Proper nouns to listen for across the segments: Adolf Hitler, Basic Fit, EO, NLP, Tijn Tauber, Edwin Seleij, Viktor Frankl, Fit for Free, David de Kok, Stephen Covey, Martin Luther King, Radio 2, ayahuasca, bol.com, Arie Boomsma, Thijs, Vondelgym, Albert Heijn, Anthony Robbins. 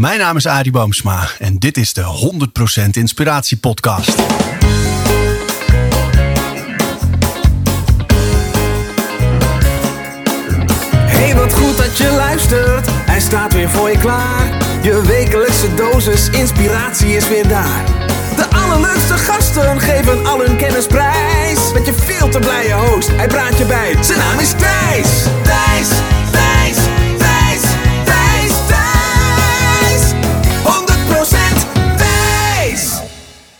Mijn naam is Arie Boomsma en dit is de 100% Inspiratie Podcast. Hey, wat goed dat je luistert. Hij staat weer voor je klaar. Je wekelijkse dosis inspiratie is weer daar. De allerleukste gasten geven al hun kennis prijs. Met je veel te blije host, hij praat je bij. Zijn naam is Thijs.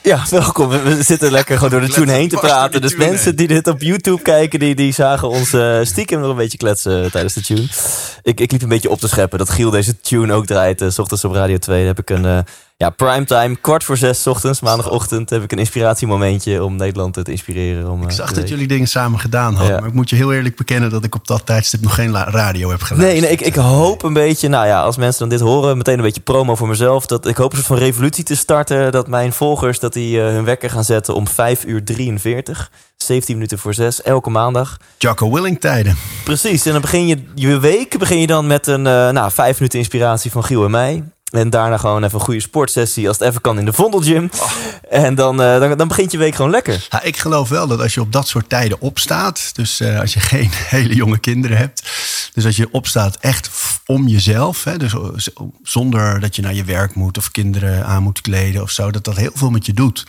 Ja, welkom. We zitten lekker gewoon door de tune heen te praten. Dus mensen die dit op YouTube kijken, die zagen ons stiekem nog een beetje kletsen tijdens de tune. Ik liep een beetje op te scheppen dat Giel deze tune ook draait. 's Ochtends op Radio 2 heb ik een primetime, 5:45 ochtends, maandagochtend, heb ik een inspiratiemomentje om Nederland te inspireren. Ik zag dat jullie dingen samen gedaan hadden, maar ik moet je heel eerlijk bekennen dat ik op dat tijdstip nog geen radio heb geluisterd. Nee, ik hoop een beetje, als mensen dan dit horen, meteen een beetje promo voor mezelf, dat ik hoop een soort van revolutie te starten, dat mijn volgers, dat die hun wekker gaan zetten om 5:43. 17 minuten voor 6, elke maandag. Jocko Willing tijden. Precies, en dan begin je week dan met een 5 minuten inspiratie van Giel en mij. En daarna gewoon even een goede sportsessie, als het even kan, in de Vondelgym. Oh. En dan begint je week gewoon lekker. Ja, ik geloof wel dat als je op dat soort tijden opstaat... dus als je geen hele jonge kinderen hebt... dus als je opstaat echt om jezelf... Hè, dus zonder dat je naar je werk moet of kinderen aan moet kleden of zo... dat heel veel met je doet.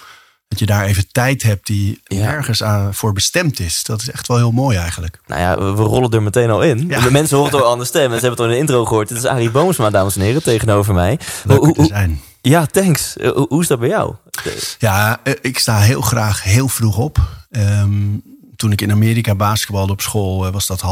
Dat je daar even tijd hebt die nergens voor bestemd is. Dat is echt wel heel mooi eigenlijk. Nou ja, we rollen er meteen al in. Ja. De mensen horen het al aan de stem. En ze hebben het al in de intro gehoord. Dit is Arie Boomsma, dames en heren, tegenover mij. Leuk te zijn. Ja, thanks. Hoe is dat bij jou? Ja, ik sta heel graag heel vroeg op. Toen ik in Amerika basketbalde op school was dat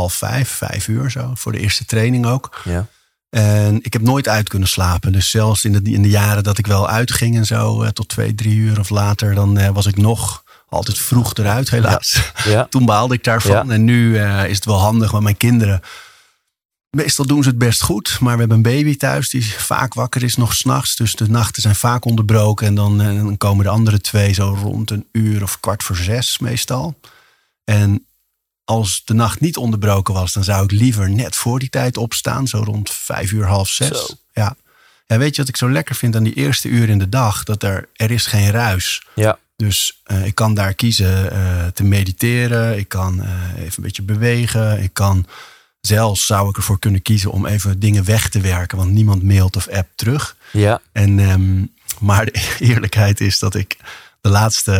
5:30 zo. Voor de eerste training ook. Ja. En ik heb nooit uit kunnen slapen. Dus zelfs in de jaren dat ik wel uitging en zo... tot 2-3 uur of later... dan was ik nog altijd vroeg eruit, helaas. Ja. Toen baalde ik daarvan. Ja. En nu is het wel handig, want mijn kinderen... meestal doen ze het best goed. Maar we hebben een baby thuis die vaak wakker is nog 's nachts. Dus de nachten zijn vaak onderbroken. En dan komen de andere twee zo rond 1 uur of 5:45 meestal. En... als de nacht niet onderbroken was, dan zou ik liever net voor die tijd opstaan. Zo rond 5:30, 5:30. Zo. Ja. En weet je wat ik zo lekker vind aan die eerste uur in de dag? Dat er is geen ruis. Ja. Dus ik kan daar kiezen te mediteren. Ik kan even een beetje bewegen. Ik kan zelfs, zou ik ervoor kunnen kiezen om even dingen weg te werken. Want niemand mailt of appt terug. Ja. Maar de eerlijkheid is dat ik... de laatste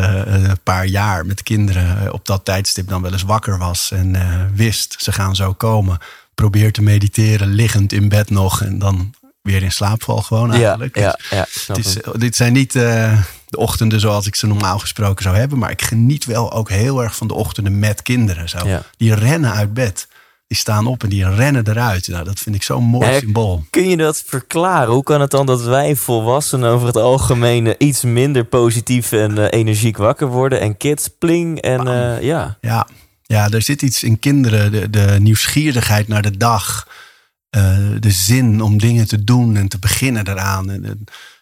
paar jaar met kinderen op dat tijdstip dan wel eens wakker was. En wist, ze gaan zo komen. Probeer te mediteren, liggend in bed nog. En dan weer in slaapval gewoon eigenlijk. Ja, dit zijn niet de ochtenden zoals ik ze normaal gesproken zou hebben. Maar ik geniet wel ook heel erg van de ochtenden met kinderen. Zo. Ja. Die rennen uit bed. Die staan op en die rennen eruit. Nou, dat vind ik zo'n mooi symbool. Kun je dat verklaren? Hoe kan het dan dat wij volwassenen over het algemeen... iets minder positief en energiek wakker worden? En kids, pling. En, Ja, er zit iets in kinderen. De nieuwsgierigheid naar de dag. De zin om dingen te doen en te beginnen daaraan.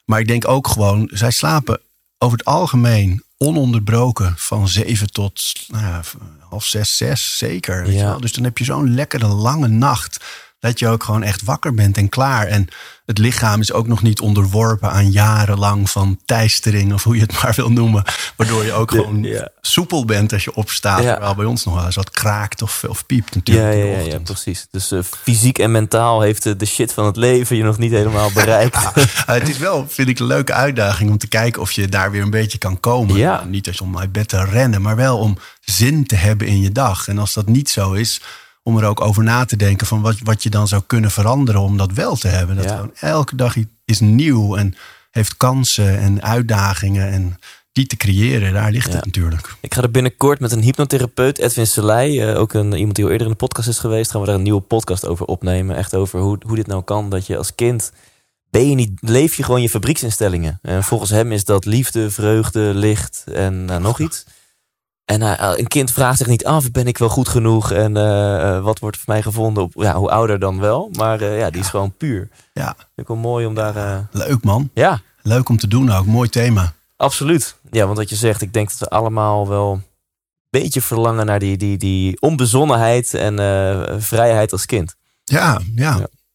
Maar ik denk ook gewoon... zij slapen over het algemeen... ononderbroken van 7 tot 5:30, 6 zeker. Weet je wel? Dus dan heb je zo'n lekkere lange nacht... dat je ook gewoon echt wakker bent en klaar. En het lichaam is ook nog niet onderworpen aan jarenlang van teistering... of hoe je het maar wil noemen. Waardoor je ook gewoon soepel bent als je opstaat. Ja. Terwijl bij ons nog wel eens wat kraakt of piept natuurlijk. Ja, precies. Dus fysiek en mentaal heeft de shit van het leven je nog niet helemaal bereikt. Het is wel, vind ik, een leuke uitdaging om te kijken... of je daar weer een beetje kan komen. Ja. Nou, niet als om uit bed te rennen, maar wel om zin te hebben in je dag. En als dat niet zo is... om er ook over na te denken van wat je dan zou kunnen veranderen... om dat wel te hebben. Dat gewoon elke dag is nieuw en heeft kansen en uitdagingen... en die te creëren, daar ligt het natuurlijk. Ik ga er binnenkort met een hypnotherapeut, Edwin Seleij... ook iemand die al eerder in de podcast is geweest... gaan we daar een nieuwe podcast over opnemen. Echt over hoe dit nou kan, dat je als kind... leef je gewoon je fabrieksinstellingen. En volgens hem is dat liefde, vreugde, licht en nog iets... En een kind vraagt zich niet af, ben ik wel goed genoeg? En wat wordt voor mij gevonden? Hoe ouder dan wel. Maar die is gewoon puur. Ja. Vind ik wel mooi om daar... Leuk man. Ja. Leuk om te doen ook. Mooi thema. Absoluut. Ja, want wat je zegt, ik denk dat we allemaal wel... een beetje verlangen naar die onbezonnenheid en vrijheid als kind. Ja.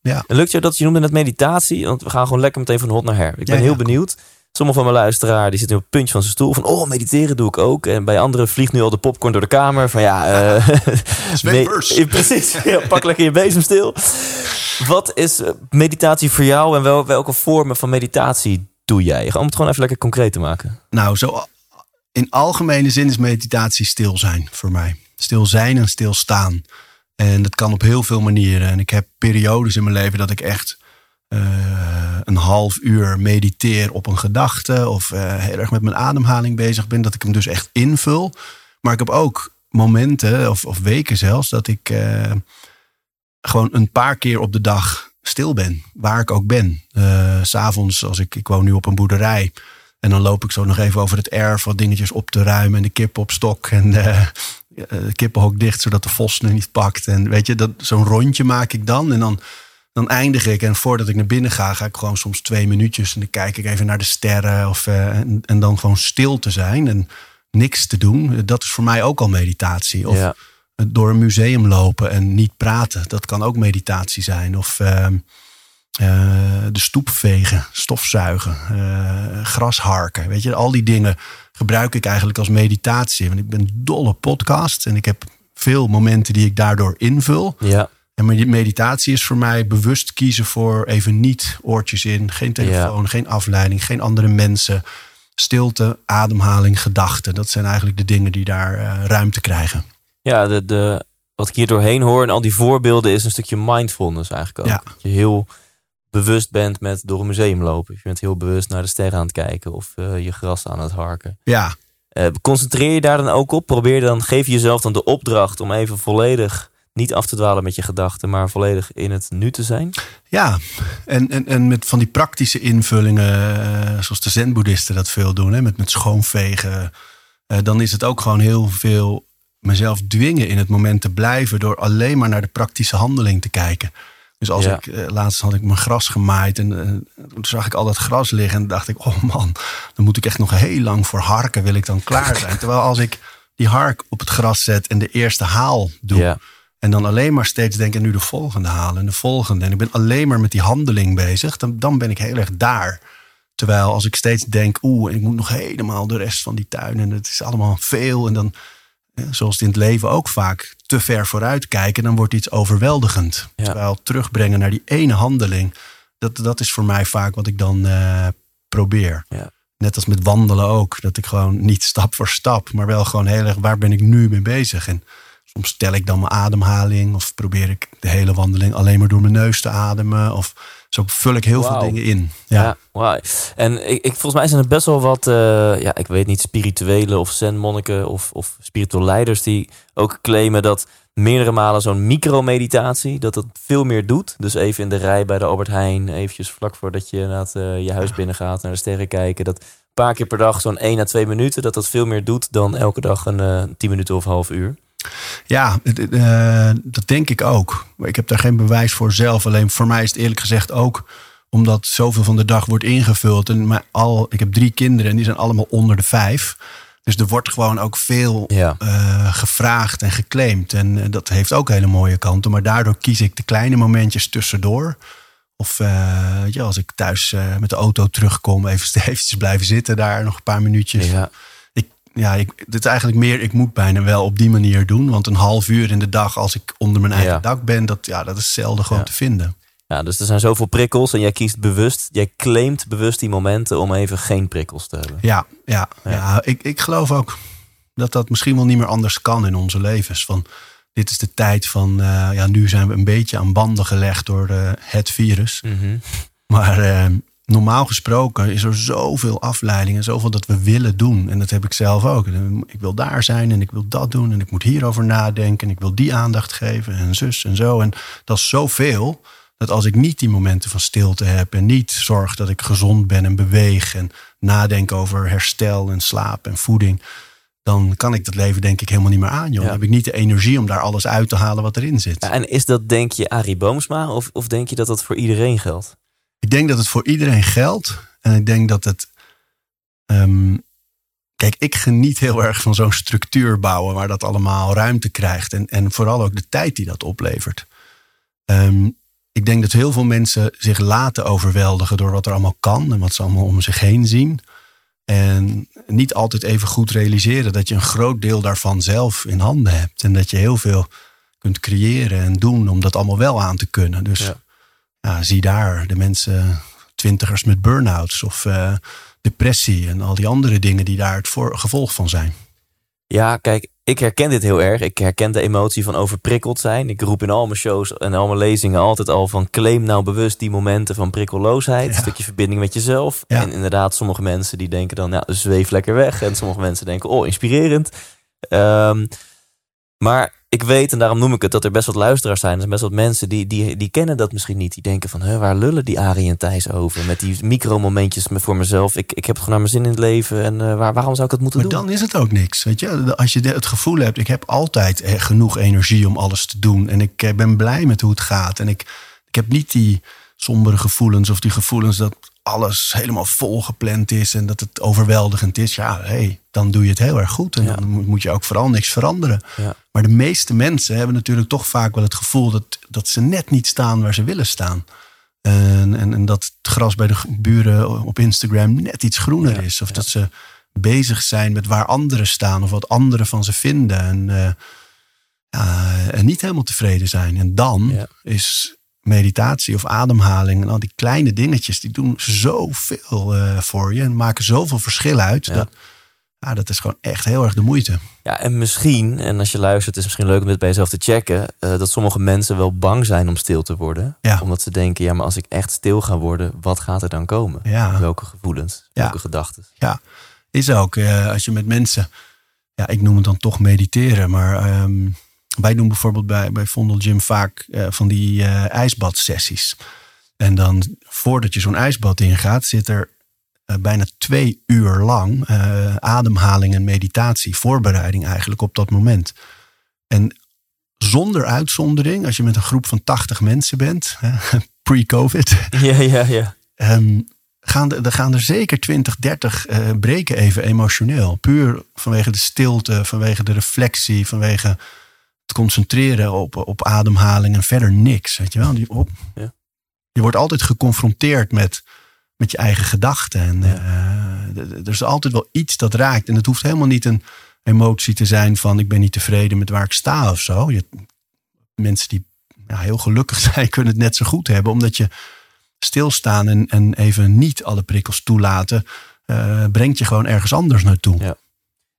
Ja. Lukt je dat? Je noemde net meditatie. Want we gaan gewoon lekker meteen van hot naar her. Ik ben heel benieuwd. Sommige van mijn luisteraars die zitten op het puntje van zijn stoel. Van mediteren doe ik ook. En bij anderen vliegt nu al de popcorn door de kamer. Van precies. Ja, pak lekker je bezem stil. Wat is meditatie voor jou? En welke vormen van meditatie doe jij? Om het gewoon even lekker concreet te maken. Nou, zo in algemene zin is meditatie stil zijn voor mij. Stil zijn en stilstaan. En dat kan op heel veel manieren. En ik heb periodes in mijn leven dat ik echt een half uur mediteer op een gedachte. Of heel erg met mijn ademhaling bezig ben. Dat ik hem dus echt invul. Maar ik heb ook momenten of weken zelfs. Dat ik gewoon een paar keer op de dag stil ben. Waar ik ook ben. 'S Avonds, als ik woon nu op een boerderij. En dan loop ik zo nog even over het erf. Wat dingetjes op te ruimen. En de kippen op stok. En kippenhok dicht, zodat de vos nu niet pakt. En weet je, zo'n rondje maak ik dan. En dan eindig ik. En voordat ik naar binnen ga, ik gewoon soms 2 minuutjes. En dan kijk ik even naar de sterren. En dan gewoon stil te zijn en niks te doen. Dat is voor mij ook al meditatie. Of door een museum lopen en niet praten. Dat kan ook meditatie zijn. Of de stoep vegen, stofzuigen, gras harken. Weet je, al die dingen gebruik ik eigenlijk als meditatie. Want ik ben dol op podcasts. En ik heb veel momenten die ik daardoor invul. Ja. En meditatie is voor mij bewust kiezen voor even niet oortjes in. Geen telefoon, geen afleiding, geen andere mensen. Stilte, ademhaling, gedachten. Dat zijn eigenlijk de dingen die daar ruimte krijgen. Ja, wat ik hier doorheen hoor en al die voorbeelden is een stukje mindfulness eigenlijk ook. Ja. Dat je heel bewust bent met door een museum lopen. Je bent heel bewust naar de sterren aan het kijken of je gras aan het harken. Ja. Concentreer je daar dan ook op? Geef jezelf dan de opdracht om even volledig niet af te dwalen met je gedachten, maar volledig in het nu te zijn? Ja, en met van die praktische invullingen, zoals de zen-boeddhisten dat veel doen, hè, met schoonvegen, dan is het ook gewoon heel veel mezelf dwingen in het moment te blijven door alleen maar naar de praktische handeling te kijken. Dus als ik laatst had ik mijn gras gemaaid en toen zag ik al dat gras liggen en dacht ik, oh man, dan moet ik echt nog heel lang voor harken, wil ik dan klaar zijn. Terwijl als ik die hark op het gras zet en de eerste haal doe, en dan alleen maar steeds denken, nu de volgende halen en de volgende. En ik ben alleen maar met die handeling bezig. Dan ben ik heel erg daar. Terwijl als ik steeds denk, ik moet nog helemaal de rest van die tuin. En het is allemaal veel. En dan, zoals het in het leven ook vaak, te ver vooruit kijken. Dan wordt iets overweldigend. Ja. Terwijl terugbrengen naar die ene handeling. Dat is voor mij vaak wat ik dan probeer. Ja. Net als met wandelen ook. Dat ik gewoon niet stap voor stap. Maar wel gewoon heel erg, waar ben ik nu mee bezig? En soms stel ik dan mijn ademhaling. Of probeer ik de hele wandeling alleen maar door mijn neus te ademen. Of zo vul ik heel veel dingen in. Ja, wow. En volgens mij zijn er best wel wat, ik weet niet, spirituele of zen-monniken of spirituele leiders die ook claimen dat meerdere malen zo'n micromeditatie, dat veel meer doet. Dus even in de rij bij de Albert Heijn, eventjes vlak voordat je inderdaad je huis binnen gaat, naar de sterren kijken. Dat een paar keer per dag zo'n 1 à 2 minuten, dat veel meer doet dan elke dag een 10 minuten of half uur. Ja, dat denk ik ook. Ik heb daar geen bewijs voor zelf. Alleen voor mij is het eerlijk gezegd ook omdat zoveel van de dag wordt ingevuld. Ik heb 3 kinderen en die zijn allemaal onder de 5. Dus er wordt gewoon ook veel gevraagd en geclaimd. En dat heeft ook hele mooie kanten. Maar daardoor kies ik de kleine momentjes tussendoor. Of als ik thuis met de auto terugkom, eventjes blijven zitten daar nog een paar minuutjes. Ja. Dit is eigenlijk meer, ik moet bijna wel op die manier doen. Want een half uur in de dag, als ik onder mijn eigen dak ben, dat is zelden gewoon te vinden. Ja, dus er zijn zoveel prikkels en jij claimt bewust die momenten om even geen prikkels te hebben. Ik geloof ook dat misschien wel niet meer anders kan in onze levens. Van, dit is de tijd van, nu zijn we een beetje aan banden gelegd door het virus. Mm-hmm. Maar normaal gesproken is er zoveel afleiding en zoveel dat we willen doen. En dat heb ik zelf ook. Ik wil daar zijn en ik wil dat doen. En ik moet hierover nadenken. En ik wil die aandacht geven. En zus en zo. En dat is zoveel dat als ik niet die momenten van stilte heb. En niet zorg dat ik gezond ben en beweeg. En nadenk over herstel en slaap en voeding. Dan kan ik dat leven denk ik helemaal niet meer aan. Dan heb ik niet de energie om daar alles uit te halen wat erin zit. En is dat denk je Arie Boomsma? Of denk je dat dat voor iedereen geldt? Ik denk dat het voor iedereen geldt. En ik denk dat het... Kijk, ik geniet heel erg van zo'n structuur bouwen waar dat allemaal ruimte krijgt. En vooral ook de tijd die dat oplevert. Ik denk dat heel veel mensen zich laten overweldigen door wat er allemaal kan en wat ze allemaal om zich heen zien. En niet altijd even goed realiseren dat je een groot deel daarvan zelf in handen hebt. En dat je heel veel kunt creëren en doen om dat allemaal wel aan te kunnen. Dus ja, zie daar de mensen, 20ers met burn-outs of depressie en al die andere dingen die daar het gevolg van zijn. Ja, kijk, ik herken dit heel erg. Ik herken de emotie van overprikkeld zijn. Ik roep in al mijn shows en al mijn lezingen altijd al van claim nou bewust die momenten van prikkelloosheid. Ja. Een stukje verbinding met jezelf. Ja. En inderdaad, sommige mensen die denken dan, nou, zweef lekker weg. En sommige mensen denken, oh, inspirerend. Maar ik weet, en daarom noem ik het, dat er best wat luisteraars zijn. Er zijn best wat mensen die kennen dat misschien niet. Die denken van, waar lullen die Arie en Thijs over? Met die micromomentjes voor mezelf. Ik heb het gewoon naar mijn zin in het leven. En waarom zou ik het moeten doen? Maar dan is het ook niks. Weet je? Als je het gevoel hebt, ik heb altijd genoeg energie om alles te doen. En ik ben blij met hoe het gaat. En ik heb niet die sombere gevoelens of die gevoelens dat alles helemaal volgepland is en dat het overweldigend is. Ja, dan doe je het heel erg goed. En dan moet je ook vooral niks veranderen. Ja. Maar de meeste mensen hebben natuurlijk toch vaak wel het gevoel dat ze net niet staan waar ze willen staan. En dat het gras bij de buren op Instagram net iets groener is. Of dat ze bezig zijn met waar anderen staan of wat anderen van ze vinden. En niet helemaal tevreden zijn. En dan is meditatie of ademhaling en al die kleine dingetjes, die doen zoveel voor je en maken zoveel verschil uit. Ja. Dat is gewoon echt heel erg de moeite. Ja, en misschien, en als je luistert, is het misschien leuk om dit bij jezelf te checken, dat sommige mensen wel bang zijn om stil te worden. Ja. Omdat ze denken, maar als ik echt stil ga worden, wat gaat er dan komen? Ja. Welke gevoelens, welke gedachten? Ja, is ook. Als je met mensen, ik noem het dan toch mediteren, maar wij doen bijvoorbeeld bij Vondelgym vaak van die ijsbadsessies. En dan voordat je zo'n ijsbad ingaat, zit er bijna 2 uur lang ademhaling en meditatie. Voorbereiding eigenlijk op dat moment. En zonder uitzondering, als je met een groep van 80 mensen bent, pre-covid. Ja. Dan gaan er zeker 20, 30 breken even emotioneel. Puur vanwege de stilte, vanwege de reflectie, vanwege concentreren op ademhaling en verder niks. Weet je wel? Je wordt altijd geconfronteerd met je eigen gedachten. Er is altijd wel iets dat raakt. En het hoeft helemaal niet een emotie te zijn van ik ben niet tevreden met waar ik sta of zo. Mensen die heel gelukkig zijn, kunnen het net zo goed hebben. Omdat je stilstaan en even niet alle prikkels toelaten, brengt je gewoon ergens anders naartoe. Ja.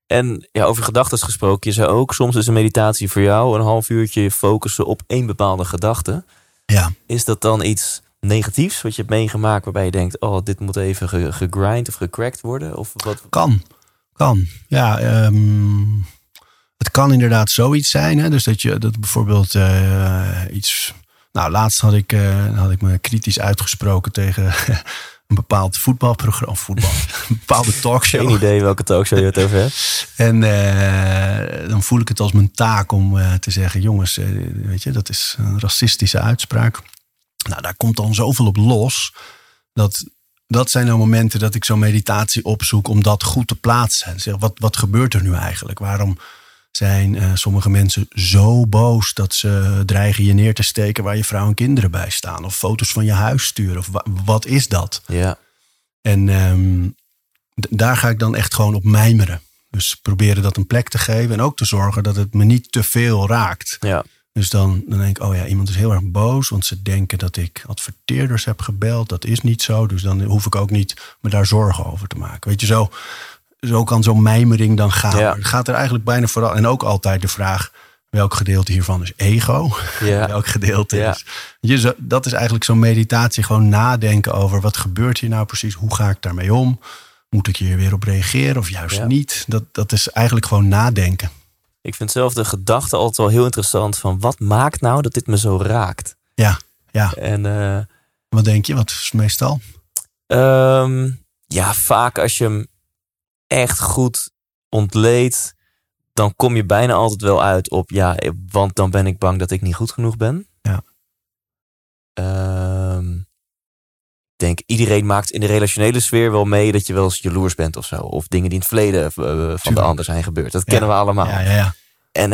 En over gedachten gesproken, je zei ook, soms is een meditatie voor jou een half uurtje focussen op één bepaalde gedachte. Ja. Is dat dan iets negatiefs wat je hebt meegemaakt waarbij je denkt, dit moet even gegrind of gecrackt worden? Of wat? Kan. Ja, het kan inderdaad zoiets zijn. Hè? Dus dat bijvoorbeeld iets. Nou, laatst had ik me kritisch uitgesproken tegen een bepaald voetbalprogramma. Een bepaalde talkshow. Geen idee welke talkshow je het over hebt. En dan voel ik het als mijn taak om te zeggen, jongens, weet je, dat is een racistische uitspraak. Nou, daar komt dan zoveel op los. Dat zijn nou momenten dat ik zo'n meditatie opzoek om dat goed te plaatsen. En zeg, wat gebeurt er nu eigenlijk? Waarom zijn sommige mensen zo boos dat ze dreigen je neer te steken waar je vrouw en kinderen bij staan? Of foto's van je huis sturen? Of wat is dat? Ja. En daar ga ik dan echt gewoon op mijmeren. Dus proberen dat een plek te geven en ook te zorgen dat het me niet te veel raakt. Ja. Dus dan denk ik, iemand is heel erg boos, want ze denken dat ik adverteerders heb gebeld. Dat is niet zo, dus dan hoef ik ook niet me daar zorgen over te maken. Weet je, zo kan zo'n mijmering dan gaan. Ja. Het gaat er eigenlijk bijna vooral. En ook altijd de vraag, welk gedeelte hiervan is ego? Ja. Welk gedeelte is? Dat is eigenlijk zo'n meditatie. Gewoon nadenken over, wat gebeurt hier nou precies? Hoe ga ik daarmee om? Moet ik hier weer op reageren of juist niet? Dat is eigenlijk gewoon nadenken. Ik vind zelf de gedachte altijd wel heel interessant van, wat maakt nou dat dit me zo raakt? Ja. En wat denk je? Wat is meestal? Vaak als je hem echt goed ontleed, dan kom je bijna altijd wel uit op, want dan ben ik bang dat ik niet goed genoeg ben. Ja. Ik denk, iedereen maakt in de relationele sfeer wel mee dat je wel eens jaloers bent of zo. Of dingen die in het verleden van de ander zijn gebeurd. Dat kennen we allemaal. En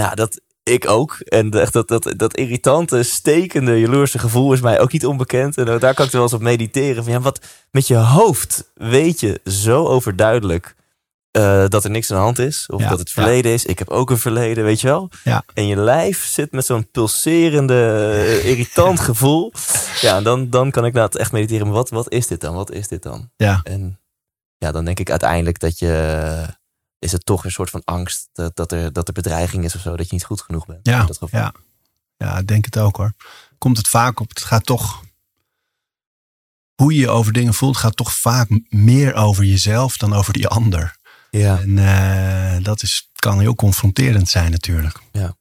Ik ook. En echt dat irritante, stekende, jaloerse gevoel is mij ook niet onbekend. En daar kan ik er wel eens op mediteren. Van, ja, wat met je hoofd weet je zo overduidelijk dat er niks aan de hand is. Of dat het verleden is. Ik heb ook een verleden, weet je wel. Ja. En je lijf zit met zo'n pulserende, irritant gevoel. Ja, en dan kan ik nou echt mediteren. Maar wat is dit dan? Wat is dit dan? Ja. En ja, dan denk ik uiteindelijk dat je... is het toch een soort van angst dat er bedreiging is of zo, dat je niet goed genoeg bent. Ja, ik denk het ook hoor. Komt het vaak op, het gaat toch, hoe je je over dingen voelt, gaat toch vaak meer over jezelf dan over die ander. Ja. En kan heel confronterend zijn natuurlijk. Ja.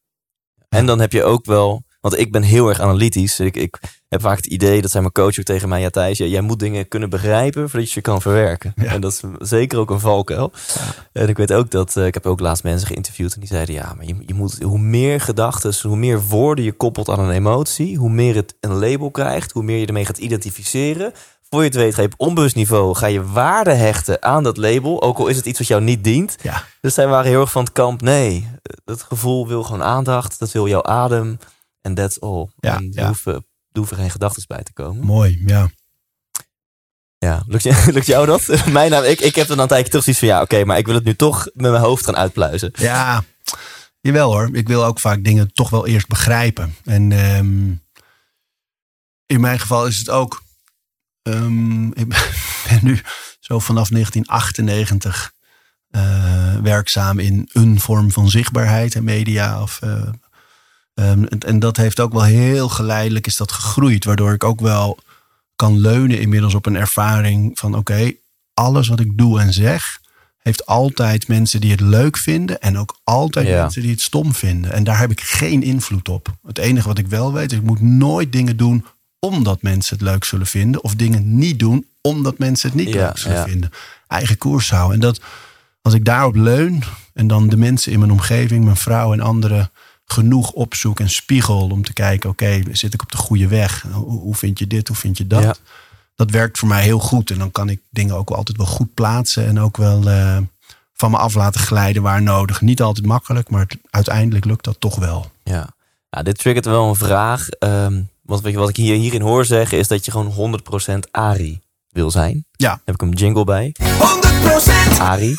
En dan heb je ook wel, want ik ben heel erg analytisch. Ik heb vaak het idee, dat zei mijn coach ook tegen mij, ja Thijs, jij moet dingen kunnen begrijpen voordat je ze kan verwerken. Ja. En dat is zeker ook een valkuil. Ja. En ik weet ook dat, ik heb ook laatst mensen geïnterviewd en die zeiden, ja, maar je moet, hoe meer gedachten, hoe meer woorden je koppelt aan een emotie, hoe meer het een label krijgt, hoe meer je ermee gaat identificeren. Voor je het weet, ga je op onbewust niveau, ga je waarde hechten aan dat label, ook al is het iets wat jou niet dient. Ja. Dus zij waren heel erg van het kamp, nee, dat gevoel wil gewoon aandacht, dat wil jouw adem. En that's all. Ja, en er hoeven geen gedachten bij te komen. Mooi, ja. Ja, lukt jou dat? Mijn naam, ik heb er dan een tijdje toch zoiets van... ja, oké, maar ik wil het nu toch met mijn hoofd gaan uitpluizen. Ja, jawel hoor. Ik wil ook vaak dingen toch wel eerst begrijpen. En in mijn geval is het ook... ik ben nu zo vanaf 1998 werkzaam in een vorm van zichtbaarheid en media of... en dat heeft ook wel heel geleidelijk is dat gegroeid. Waardoor ik ook wel kan leunen inmiddels op een ervaring van... oké, alles wat ik doe en zeg... heeft altijd mensen die het leuk vinden... en ook altijd mensen die het stom vinden. En daar heb ik geen invloed op. Het enige wat ik wel weet is... ik moet nooit dingen doen omdat mensen het leuk zullen vinden... of dingen niet doen omdat mensen het niet leuk zullen vinden. Eigen koers houden. En dat als ik daarop leun... en dan de mensen in mijn omgeving, mijn vrouw en anderen... genoeg opzoek en spiegel om te kijken... oké, zit ik op de goede weg? Hoe vind je dit? Hoe vind je dat? Ja. Dat werkt voor mij heel goed. En dan kan ik dingen ook altijd wel goed plaatsen... en ook wel van me af laten glijden waar nodig. Niet altijd makkelijk, maar uiteindelijk lukt dat toch wel. Ja, nou, dit triggert wel een vraag. Want wat ik hierin hoor zeggen... is dat je gewoon 100% Arie wil zijn. Ja. Daar heb ik een jingle bij. 100% Arie.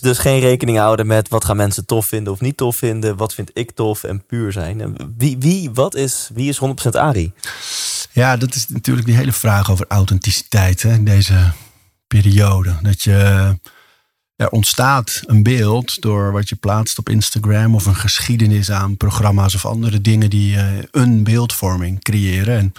Dus geen rekening houden met wat gaan mensen tof vinden of niet tof vinden. Wat vind ik tof en puur zijn. En wie is 100% Arie? Ja, dat is natuurlijk die hele vraag over authenticiteit hè, in deze periode. Dat je... Er ontstaat een beeld door wat je plaatst op Instagram... of een geschiedenis aan programma's of andere dingen... die een beeldvorming creëren. En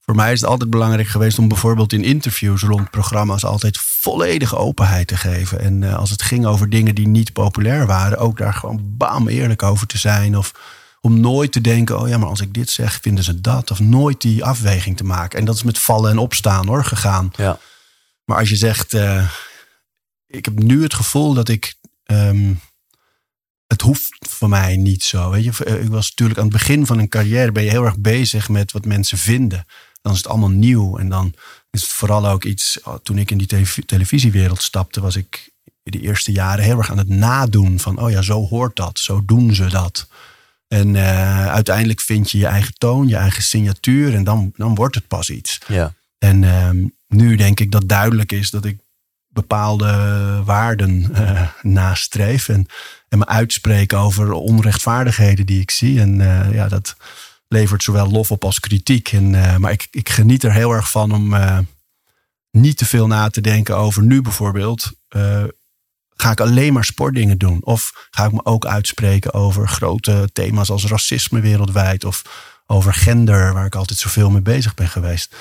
voor mij is het altijd belangrijk geweest... om bijvoorbeeld in interviews rond programma's... altijd volledige openheid te geven. En als het ging over dingen die niet populair waren... ook daar gewoon bam eerlijk over te zijn. Of om nooit te denken... oh ja, maar als ik dit zeg, vinden ze dat. Of nooit die afweging te maken. En dat is met vallen en opstaan hoor, gegaan. Ja. Maar als je zegt... ik heb nu het gevoel dat ik... het hoeft voor mij niet zo. Weet je? Ik was natuurlijk aan het begin van een carrière... ben je heel erg bezig met wat mensen vinden. Dan is het allemaal nieuw. En dan is het vooral ook iets... Toen ik in die televisiewereld stapte... was ik in de eerste jaren heel erg aan het nadoen. Van, oh ja, zo hoort dat. Zo doen ze dat. En uiteindelijk vind je je eigen toon, je eigen signatuur... en dan wordt het pas iets. Ja. En nu denk ik dat duidelijk is dat ik... bepaalde waarden nastreef. En me uitspreken over onrechtvaardigheden die ik zie. En dat levert zowel lof op als kritiek. En, maar ik geniet er heel erg van om niet te veel na te denken over nu bijvoorbeeld. Ga ik alleen maar sportdingen doen? Of ga ik me ook uitspreken over grote thema's als racisme wereldwijd? Of over gender, waar ik altijd zoveel mee bezig ben geweest.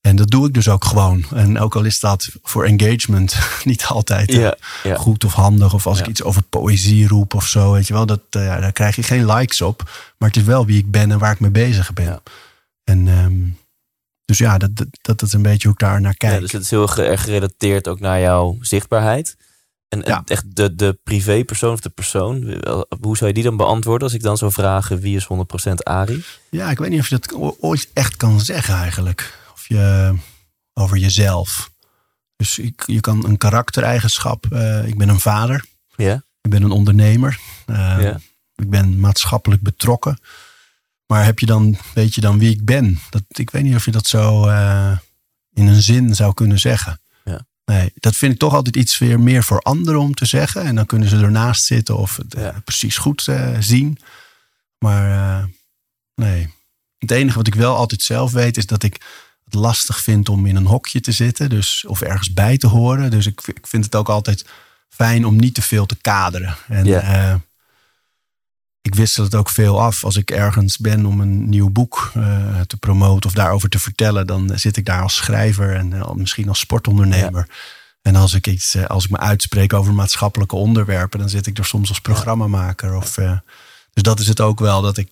En dat doe ik dus ook gewoon. En ook al is dat voor engagement niet altijd goed of handig. Of als ik iets over poëzie roep of zo. Weet je wel, daar krijg je geen likes op. Maar het is wel wie ik ben en waar ik mee bezig ben. Ja. En dus ja, dat is een beetje hoe ik daar naar kijk. Ja, dus het is heel erg gerelateerd ook naar jouw zichtbaarheid. En echt de privépersoon of de persoon. Hoe zou je die dan beantwoorden als ik dan zou vragen... wie is 100% Arie? Ja, ik weet niet of je dat ooit echt kan zeggen eigenlijk... over jezelf. Dus je kan een karaktereigenschap... ik ben een vader. Yeah. Ik ben een ondernemer. Ik ben maatschappelijk betrokken. Maar weet je dan wie ik ben? Ik weet niet of je dat zo in een zin zou kunnen zeggen. Ja. Nee, dat vind ik toch altijd iets weer meer voor anderen om te zeggen. En dan kunnen ze ernaast zitten of het precies goed zien. Maar nee. Het enige wat ik wel altijd zelf weet is dat ik het lastig vind om in een hokje te zitten. Dus, of ergens bij te horen. Dus ik vind het ook altijd fijn om niet te veel te kaderen. En ik wissel het ook veel af. Als ik ergens ben om een nieuw boek te promoten of daarover te vertellen, dan zit ik daar als schrijver en misschien als sportondernemer. Ja. En als ik als ik me uitspreek over maatschappelijke onderwerpen, dan zit ik er soms als programmamaker. Of, dus dat is het ook wel, dat ik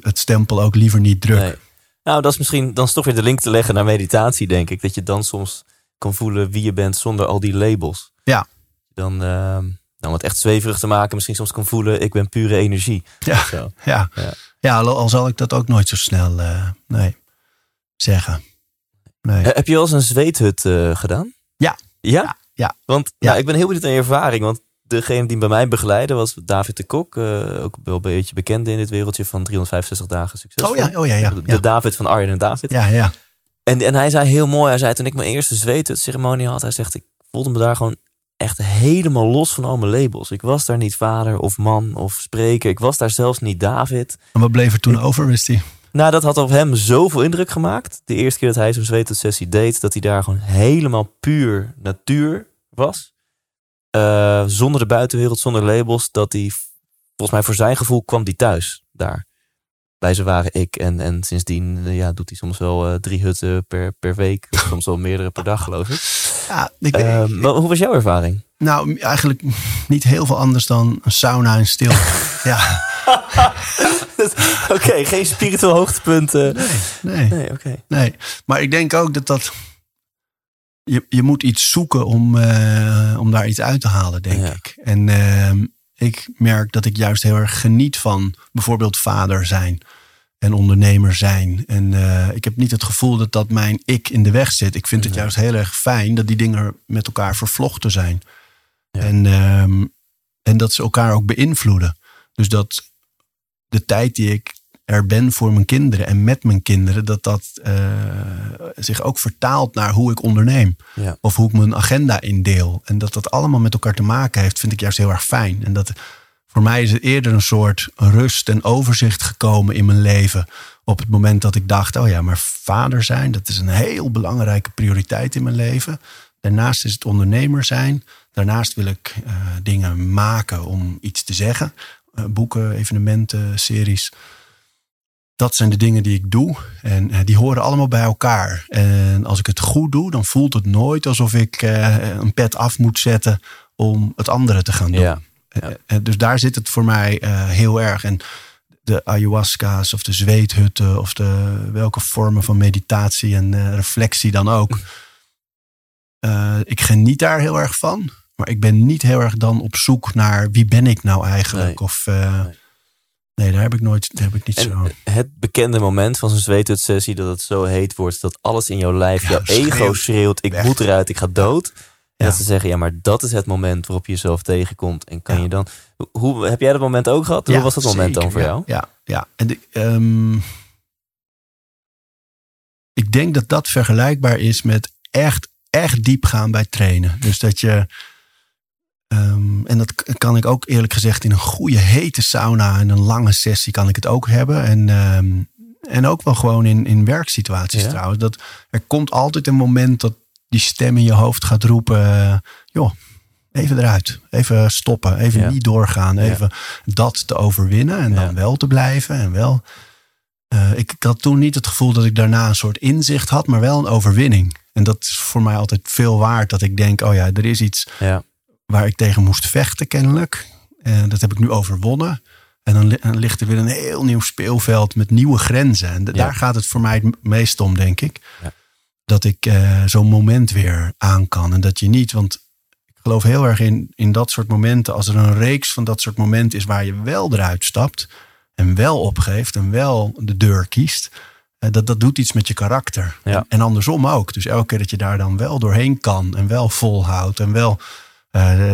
het stempel ook liever niet druk. Nee. Nou, dat is misschien dan is toch weer de link te leggen naar meditatie, denk ik. Dat je dan soms kan voelen wie je bent zonder al die labels. Ja. Dan wat echt zweverig te maken, misschien soms kan voelen, ik ben pure energie. Ja, al zal ik dat ook nooit zo snel zeggen. Nee. Heb je wel eens een zweethut gedaan? Ja. Ja? Ja. Want nou, ik ben heel benieuwd naar je ervaring. Want degene die bij mij begeleidde was David de Kok. Ook wel een beetje bekend in dit wereldje van 365 dagen succes. Oh ja. De David van Arjen en David. Ja. En hij zei heel mooi, hij zei toen ik mijn eerste zweethutceremonie had, hij zegt, ik voelde me daar gewoon echt helemaal los van al mijn labels. Ik was daar niet vader of man of spreker. Ik was daar zelfs niet David. En wat bleef er toen over, wist hij? Nou, dat had op hem zoveel indruk gemaakt. De eerste keer dat hij zo'n zweethut-sessie deed, dat hij daar gewoon helemaal puur natuur was. Zonder de buitenwereld, zonder labels. Dat hij, volgens mij voor zijn gevoel, kwam die thuis daar. Bij ze waren ik. En sindsdien doet hij soms wel 3 hutten per week. Of soms wel meerdere per dag, geloof ik. Ja, hoe was jouw ervaring? Nou, eigenlijk niet heel veel anders dan een sauna en stilte. Ja. Oké, geen spiritueel hoogtepunten. Nee. Maar ik denk ook dat je moet iets zoeken om daar iets uit te halen, denk ik. En ik merk dat ik juist heel erg geniet van bijvoorbeeld vader zijn. En ondernemer zijn. En ik heb niet het gevoel dat mijn ik in de weg zit. Ik vind het juist heel erg fijn dat die dingen met elkaar vervlochten zijn. Ja. En dat ze elkaar ook beïnvloeden. Dus dat de tijd die ik er ben voor mijn kinderen en met mijn kinderen, dat zich ook vertaalt naar hoe ik onderneem. Ja. Of hoe ik mijn agenda indeel. En dat allemaal met elkaar te maken heeft, vind ik juist heel erg fijn. En dat... Voor mij is er eerder een soort rust en overzicht gekomen in mijn leven. Op het moment dat ik dacht, maar vader zijn, dat is een heel belangrijke prioriteit in mijn leven. Daarnaast is het ondernemer zijn. Daarnaast wil ik dingen maken om iets te zeggen. Boeken, evenementen, series. Dat zijn de dingen die ik doe. En die horen allemaal bij elkaar. En als ik het goed doe, dan voelt het nooit alsof ik een pet af moet zetten om het andere te gaan doen. Ja. Ja. Dus daar zit het voor mij heel erg. En de ayahuasca's of de zweethutten of welke vormen van meditatie en reflectie dan ook. Ik geniet daar heel erg van. Maar ik ben niet heel erg dan op zoek naar wie ben ik nou eigenlijk. Nee. Of, nee, daar heb ik niet zo. Het bekende moment van zo'n zweethutsessie dat het zo heet wordt. Dat alles in jouw lijf, jouw ego schreeuwt. Ik moet eruit, ik ga dood. En dat ze zeggen, maar dat is het moment waarop je jezelf tegenkomt. En kan je dan... Hoe, heb jij dat moment ook gehad? Hoe was dat moment dan voor jou? Ja. En ik denk dat vergelijkbaar is met echt diep gaan bij trainen. Dus dat je... en dat kan ik ook eerlijk gezegd in een goede hete sauna en een lange sessie kan ik het ook hebben. En ook wel gewoon in werksituaties trouwens. Dat er komt altijd een moment dat die stem in je hoofd gaat roepen, joh, even eruit. Even stoppen, even niet doorgaan. Even dat te overwinnen en dan wel te blijven. En wel. Ik had toen niet het gevoel dat ik daarna een soort inzicht had, maar wel een overwinning. En dat is voor mij altijd veel waard. Dat ik denk, er is iets waar ik tegen moest vechten kennelijk. En dat heb ik nu overwonnen. En dan ligt er weer een heel nieuw speelveld met nieuwe grenzen. En daar gaat het voor mij het meest om, denk ik. Ja. Dat ik zo'n moment weer aan kan. En dat je niet, want ik geloof heel erg in dat soort momenten. Als er een reeks van dat soort momenten is waar je wel eruit stapt. En wel opgeeft. En wel de deur kiest. Dat doet iets met je karakter. Ja. En andersom ook. Dus elke keer dat je daar dan wel doorheen kan. En wel volhoudt. En wel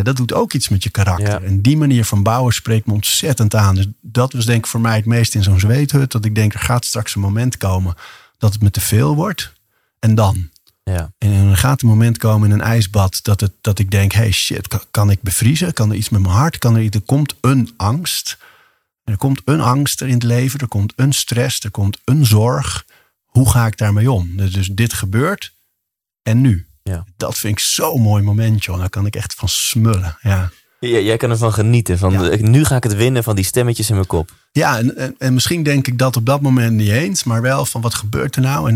Dat doet ook iets met je karakter. Ja. En die manier van bouwen spreekt me ontzettend aan. Dus dat was denk ik voor mij het meest in zo'n zweethut. Dat ik denk, er gaat straks een moment komen dat het me te veel wordt. En dan? Ja. En er gaat een moment komen in een ijsbad dat ik denk, hey shit, kan ik bevriezen? Kan er iets met mijn hart? Er komt een angst. Er komt een angst er in het leven. Er komt een stress. Er komt een zorg. Hoe ga ik daarmee om? Dus dit gebeurt. En nu? Ja. Dat vind ik zo'n mooi moment, joh. Daar kan ik echt van smullen. Ja. Jij kan ervan genieten. Nu ga ik het winnen van die stemmetjes in mijn kop. Ja, en misschien denk ik dat op dat moment niet eens. Maar wel van, wat gebeurt er nou?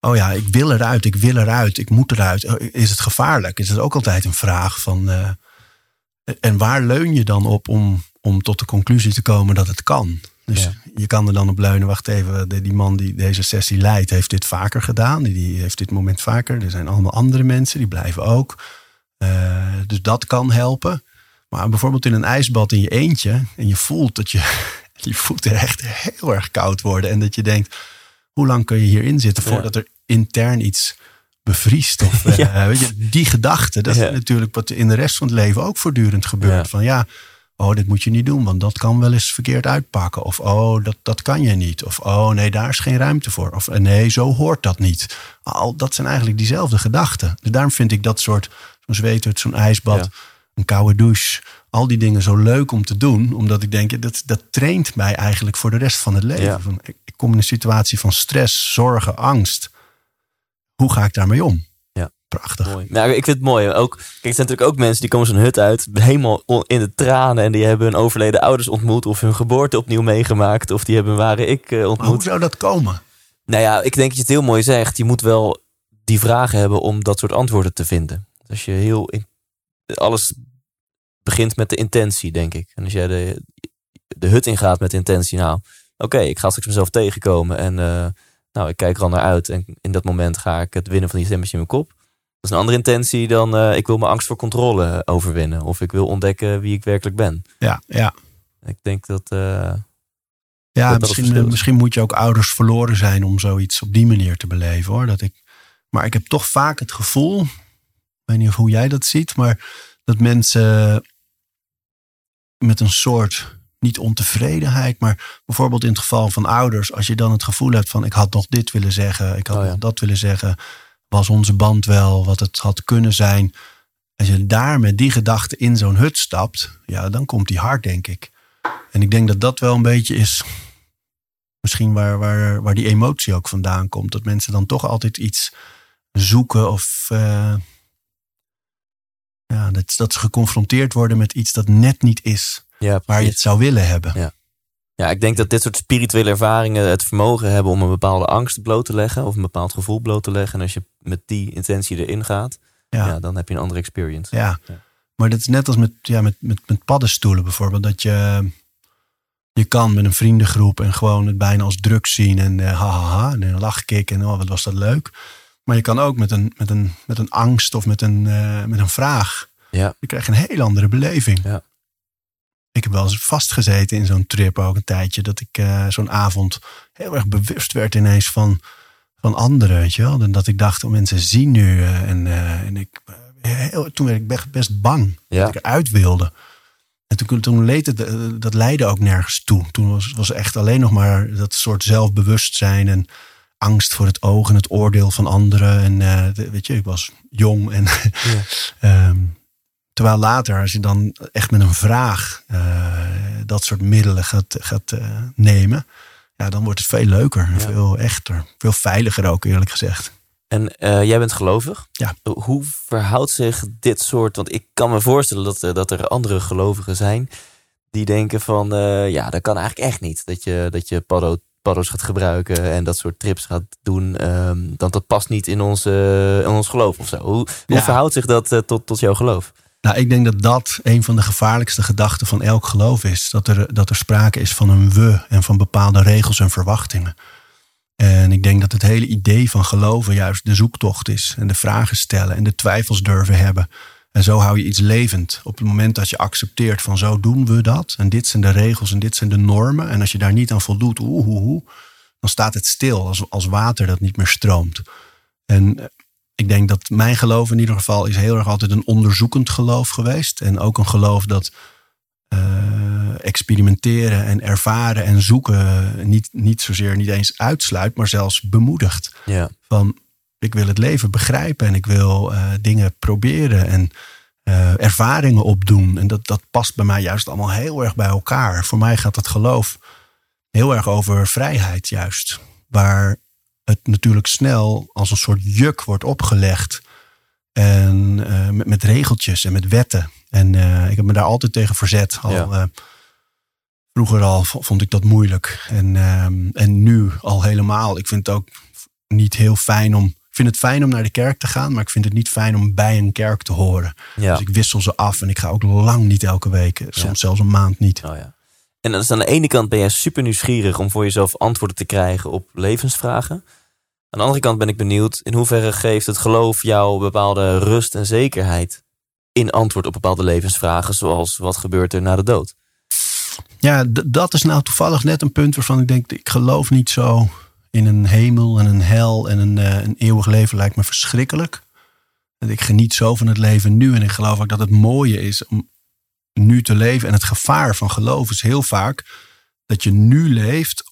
En ik wil eruit. Ik wil eruit. Ik moet eruit. Is het gevaarlijk? Is dat ook altijd een vraag van... en waar leun je dan op om tot de conclusie te komen dat het kan? Dus je kan er dan op leunen. Wacht even, die man die deze sessie leidt, heeft dit vaker gedaan. Die heeft dit moment vaker. Er zijn allemaal andere mensen, die blijven ook. Dus dat kan helpen. Maar bijvoorbeeld in een ijsbad in je eentje. En je voelt dat je voeten echt heel erg koud worden. En dat je denkt, hoe lang kun je hierin zitten voordat er intern iets bevriest? Of, weet je, die gedachte, dat is natuurlijk wat in de rest van het leven ook voortdurend gebeurt. Ja. Van oh, dit moet je niet doen, want dat kan wel eens verkeerd uitpakken. Of, oh, dat kan je niet. Of, oh, nee, daar is geen ruimte voor. Of, nee, zo hoort dat niet. Al dat zijn eigenlijk diezelfde gedachten. Dus daarom vind ik dat soort, zo'n zweethut, zo'n ijsbad, een koude douche, al die dingen zo leuk om te doen. Omdat ik denk, dat traint mij eigenlijk voor de rest van het leven. Ja. Van, ik kom in een situatie van stress, zorgen, angst. Hoe ga ik daarmee om? Prachtig. Mooi. Nou, ik vind het mooi. Ook, kijk, er zijn natuurlijk ook mensen die komen zo'n hut uit, helemaal in de tranen, en die hebben hun overleden ouders ontmoet, of hun geboorte opnieuw meegemaakt, of die hebben hun ware ik ontmoet. Maar hoe zou dat komen? Nou ja, ik denk dat je het heel mooi zegt. Je moet wel die vragen hebben om dat soort antwoorden te vinden. Dus je alles begint met de intentie, denk ik. En als jij de hut ingaat met de intentie, nou, oké, ik ga straks mezelf tegenkomen en ik kijk er al naar uit, en in dat moment ga ik het winnen van die stemmetje in mijn kop. Dat is een andere intentie dan ik wil mijn angst voor controle overwinnen. Of ik wil ontdekken wie ik werkelijk ben. Ja. Ik denk dat... misschien moet je ook ouders verloren zijn om zoiets op die manier te beleven, hoor. Maar ik heb toch vaak het gevoel, ik weet niet of hoe jij dat ziet, maar dat mensen met een soort, niet ontevredenheid, maar bijvoorbeeld in het geval van ouders, als je dan het gevoel hebt van, ik had nog dit willen zeggen, ik had nog dat willen zeggen, was onze band wel wat het had kunnen zijn. Als je daar met die gedachte in zo'n hut stapt, dan komt die hard, denk ik. En ik denk dat dat wel een beetje is, misschien waar die emotie ook vandaan komt. Dat mensen dan toch altijd iets zoeken of dat ze geconfronteerd worden met iets dat net niet is waar je het zou willen hebben. Ja, ik denk dat dit soort spirituele ervaringen het vermogen hebben om een bepaalde angst bloot te leggen, of een bepaald gevoel bloot te leggen. En als je met die intentie erin gaat, dan heb je een andere experience. Ja. Maar dat is net als met paddenstoelen bijvoorbeeld. Dat je kan met een vriendengroep en gewoon het bijna als drugs zien. En hahaha, en een lachkick en wat was dat leuk. Maar je kan ook met een angst of met een vraag. Ja. Je krijgt een heel andere beleving. Ja. Ik heb wel eens vastgezeten in zo'n trip ook een tijdje. Dat ik zo'n avond heel erg bewust werd ineens van anderen. Weet je wel? En dat ik dacht, mensen zien nu. Toen werd ik best bang dat ik eruit wilde. En toen leed het, dat leidde ook nergens toe. Toen was echt alleen nog maar dat soort zelfbewustzijn en angst voor het oog en het oordeel van anderen. En weet je, ik was jong en... Ja. Terwijl later, als je dan echt met een vraag dat soort middelen gaat nemen, dan wordt het veel leuker, veel echter, veel veiliger ook, eerlijk gezegd. En jij bent gelovig? Ja. Hoe verhoudt zich dit soort, want ik kan me voorstellen dat er andere gelovigen zijn die denken van, dat kan eigenlijk echt niet. Dat je paddo's gaat gebruiken en dat soort trips gaat doen. Dat past niet in ons geloof of zo. Hoe verhoudt zich dat tot jouw geloof? Nou, ik denk dat een van de gevaarlijkste gedachten van elk geloof is. Dat er sprake is van een we en van bepaalde regels en verwachtingen. En ik denk dat het hele idee van geloven juist de zoektocht is. En de vragen stellen en de twijfels durven hebben. En zo hou je iets levend. Op het moment dat je accepteert van zo doen we dat. En dit zijn de regels en dit zijn de normen. En als je daar niet aan voldoet, dan staat het stil. Als water dat niet meer stroomt. En Ik denk dat mijn geloof in ieder geval is heel erg altijd een onderzoekend geloof geweest. En ook een geloof dat experimenteren en ervaren en zoeken niet eens uitsluit, maar zelfs bemoedigt. Ja. Van, ik wil het leven begrijpen en ik wil dingen proberen en ervaringen opdoen. En dat past bij mij juist allemaal heel erg bij elkaar. Voor mij gaat dat geloof heel erg over vrijheid juist. Waar het natuurlijk snel als een soort juk wordt opgelegd. En met regeltjes en met wetten. En ik heb me daar altijd tegen verzet. Vroeger al vond ik dat moeilijk. En nu al helemaal. Ik vind het ook niet heel fijn om... Ik vind het fijn om naar de kerk te gaan, maar ik vind het niet fijn om bij een kerk te horen. Ja. Dus ik wissel ze af en ik ga ook lang niet elke week. Soms zelfs een maand niet. Oh ja. En dus aan de ene kant ben jij super nieuwsgierig om voor jezelf antwoorden te krijgen op levensvragen. Aan de andere kant ben ik benieuwd in hoeverre geeft het geloof jou bepaalde rust en zekerheid in antwoord op bepaalde levensvragen, zoals wat gebeurt er na de dood? Ja, dat is nou toevallig net een punt waarvan ik denk, ik geloof niet zo in een hemel en een hel en een eeuwig leven lijkt me verschrikkelijk. En ik geniet zo van het leven nu en ik geloof ook dat het mooie is om nu te leven. En het gevaar van geloof is heel vaak dat je nu leeft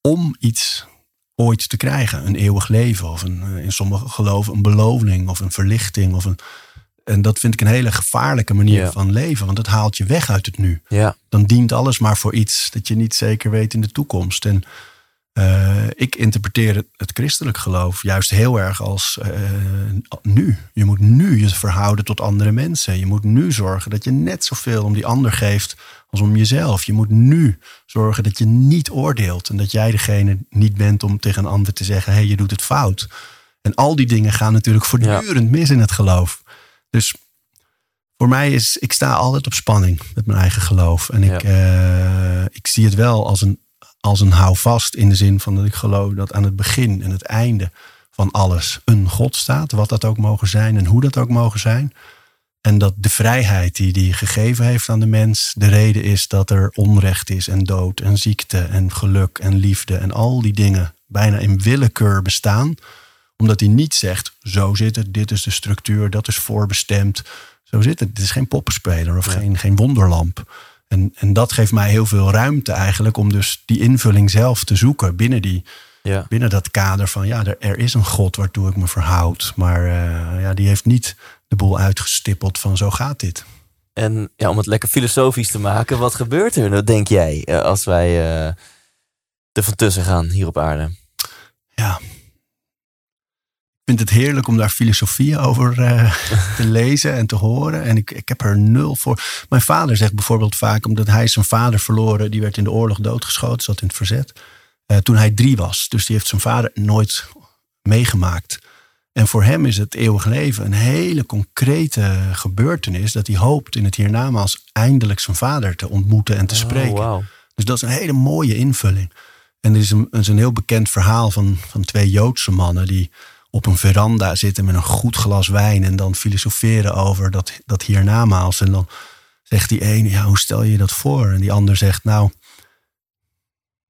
om iets ooit te krijgen. Een eeuwig leven of in sommige geloven een beloning of een verlichting. En dat vind ik een hele gevaarlijke manier van leven. Want dat haalt je weg uit het nu. Ja. Dan dient alles maar voor iets dat je niet zeker weet in de toekomst. En ik interpreteer het christelijk geloof juist heel erg als nu. Je moet nu je verhouden tot andere mensen. Je moet nu zorgen dat je net zoveel om die ander geeft als om jezelf. Je moet nu zorgen dat je niet oordeelt. En dat jij degene niet bent om tegen een ander te zeggen, hey, je doet het fout. En al die dingen gaan natuurlijk voortdurend mis in het geloof. Dus voor mij is, ik sta altijd op spanning met mijn eigen geloof. En ik zie het wel als een houvast in de zin van dat ik geloof dat aan het begin en het einde van alles een God staat. Wat dat ook mogen zijn en hoe dat ook mogen zijn. En dat de vrijheid die hij gegeven heeft aan de mens de reden is dat er onrecht is en dood en ziekte en geluk en liefde. En al die dingen bijna in willekeur bestaan. Omdat hij niet zegt, zo zit het, dit is de structuur, dat is voorbestemd. Zo zit het, dit is geen poppenspeler of geen wonderlamp. En dat geeft mij heel veel ruimte eigenlijk om dus die invulling zelf te zoeken binnen dat kader van er is een God waartoe ik me verhoud. Maar die heeft niet de boel uitgestippeld van zo gaat dit. En om het lekker filosofisch te maken, wat gebeurt er nou, denk jij, als wij er van tussen gaan hier op aarde? Ja, ik vind het heerlijk om daar filosofieën over te lezen en te horen. En ik heb er nul voor. Mijn vader zegt bijvoorbeeld vaak, omdat hij zijn vader verloren. Die werd in de oorlog doodgeschoten, zat in het verzet. Toen hij 3 was. Dus die heeft zijn vader nooit meegemaakt. En voor hem is het eeuwig leven een hele concrete gebeurtenis. Dat hij hoopt in het hiernamaals eindelijk zijn vader te ontmoeten en te spreken. Wow. Dus dat is een hele mooie invulling. En er is een heel bekend verhaal van 2 Joodse mannen die op een veranda zitten met een goed glas wijn en dan filosoferen over dat hiernamaals. En dan zegt die ene, hoe stel je dat voor? En die ander zegt, nou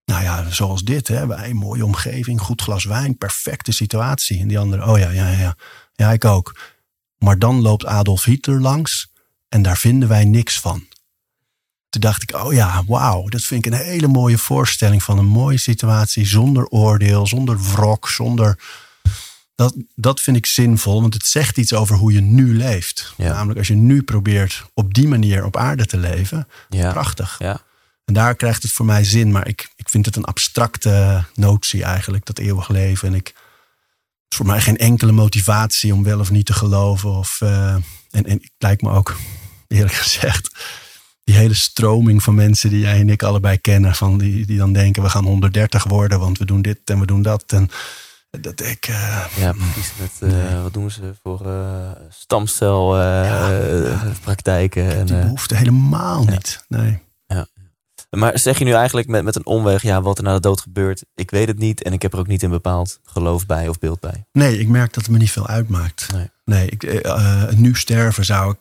ja, zoals dit, hè, wij, mooie omgeving, goed glas wijn, perfecte situatie. En die andere, ja, ik ook. Maar dan loopt Adolf Hitler langs en daar vinden wij niks van. Toen dacht ik, wauw, dat vind ik een hele mooie voorstelling van een mooie situatie zonder oordeel, zonder wrok, zonder... Dat vind ik zinvol, want het zegt iets over hoe je nu leeft. Ja. Namelijk als je nu probeert op die manier op aarde te leven. Ja. Prachtig. Ja. En daar krijgt het voor mij zin. Maar ik vind het een abstracte notie eigenlijk, dat eeuwig leven. En het is voor mij geen enkele motivatie om wel of niet te geloven. En het lijkt me ook, eerlijk gezegd, die hele stroming van mensen die jij en ik allebei kennen. Van die dan denken, we gaan 130 worden, want we doen dit en we doen dat. En... dat ik... precies. Wat doen ze voor stamcelpraktijken? Ik heb die behoefte helemaal niet. Nee. Ja. Maar zeg je nu eigenlijk met een omweg, wat er na de dood gebeurt, ik weet het niet en ik heb er ook niet een bepaald geloof bij of beeld bij. Nee, ik merk dat het me niet veel uitmaakt. Nee, nu sterven zou ik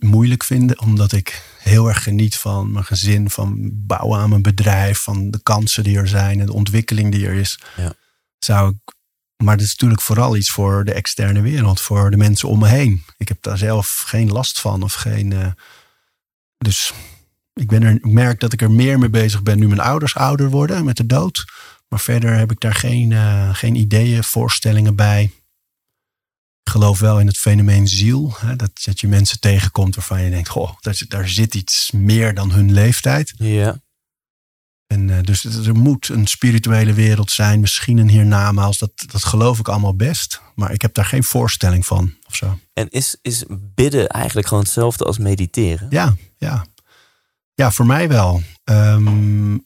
moeilijk vinden, omdat ik heel erg geniet van mijn gezin, van bouwen aan mijn bedrijf, van de kansen die er zijn en de ontwikkeling die er is. Ja. Zou ik Maar dat is natuurlijk vooral iets voor de externe wereld, voor de mensen om me heen. Ik heb daar zelf geen last van of geen... Dus ik merk dat ik er meer mee bezig ben nu mijn ouders ouder worden met de dood. Maar verder heb ik daar geen ideeën, voorstellingen bij. Ik geloof wel in het fenomeen ziel. Hè, dat je mensen tegenkomt waarvan je denkt, goh, daar zit iets meer dan hun leeftijd. Ja. En dus er moet een spirituele wereld zijn. Misschien een hiernamaals. Dat geloof ik allemaal best. Maar ik heb daar geen voorstelling van. Of zo. En is bidden eigenlijk gewoon hetzelfde als mediteren? Ja, voor mij wel. En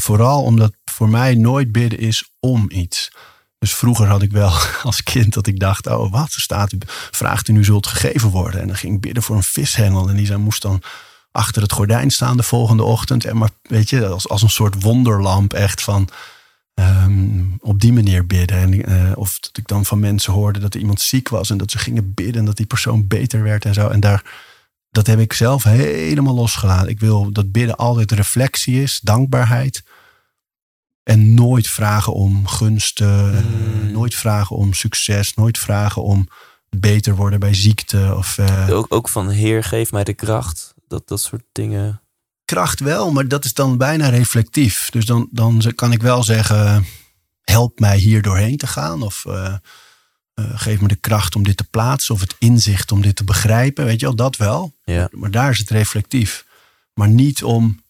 vooral omdat voor mij nooit bidden is om iets. Dus vroeger had ik wel als kind dat ik dacht... oh, wat staat er? Vraagt u nu zult gegeven worden. En dan ging ik bidden voor een vishengel. En die moest dan... achter het gordijn staan de volgende ochtend. En maar weet je, als een soort wonderlamp echt van op die manier bidden. En, of dat ik dan van mensen hoorde dat er iemand ziek was en dat ze gingen bidden en dat die persoon beter werd en zo. En dat heb ik zelf helemaal losgelaten. Ik wil dat bidden altijd reflectie is, dankbaarheid. En nooit vragen om gunsten, nooit vragen om succes, nooit vragen om beter worden bij ziekte. Of, ook van Heer, geef mij de kracht. Dat soort dingen. Kracht wel, maar dat is dan bijna reflectief. Dus dan kan ik wel zeggen... help mij hier doorheen te gaan. Of geef me de kracht om dit te plaatsen. Of het inzicht om dit te begrijpen. Weet je wel, dat wel. Ja. Maar daar is het reflectief. Maar niet om...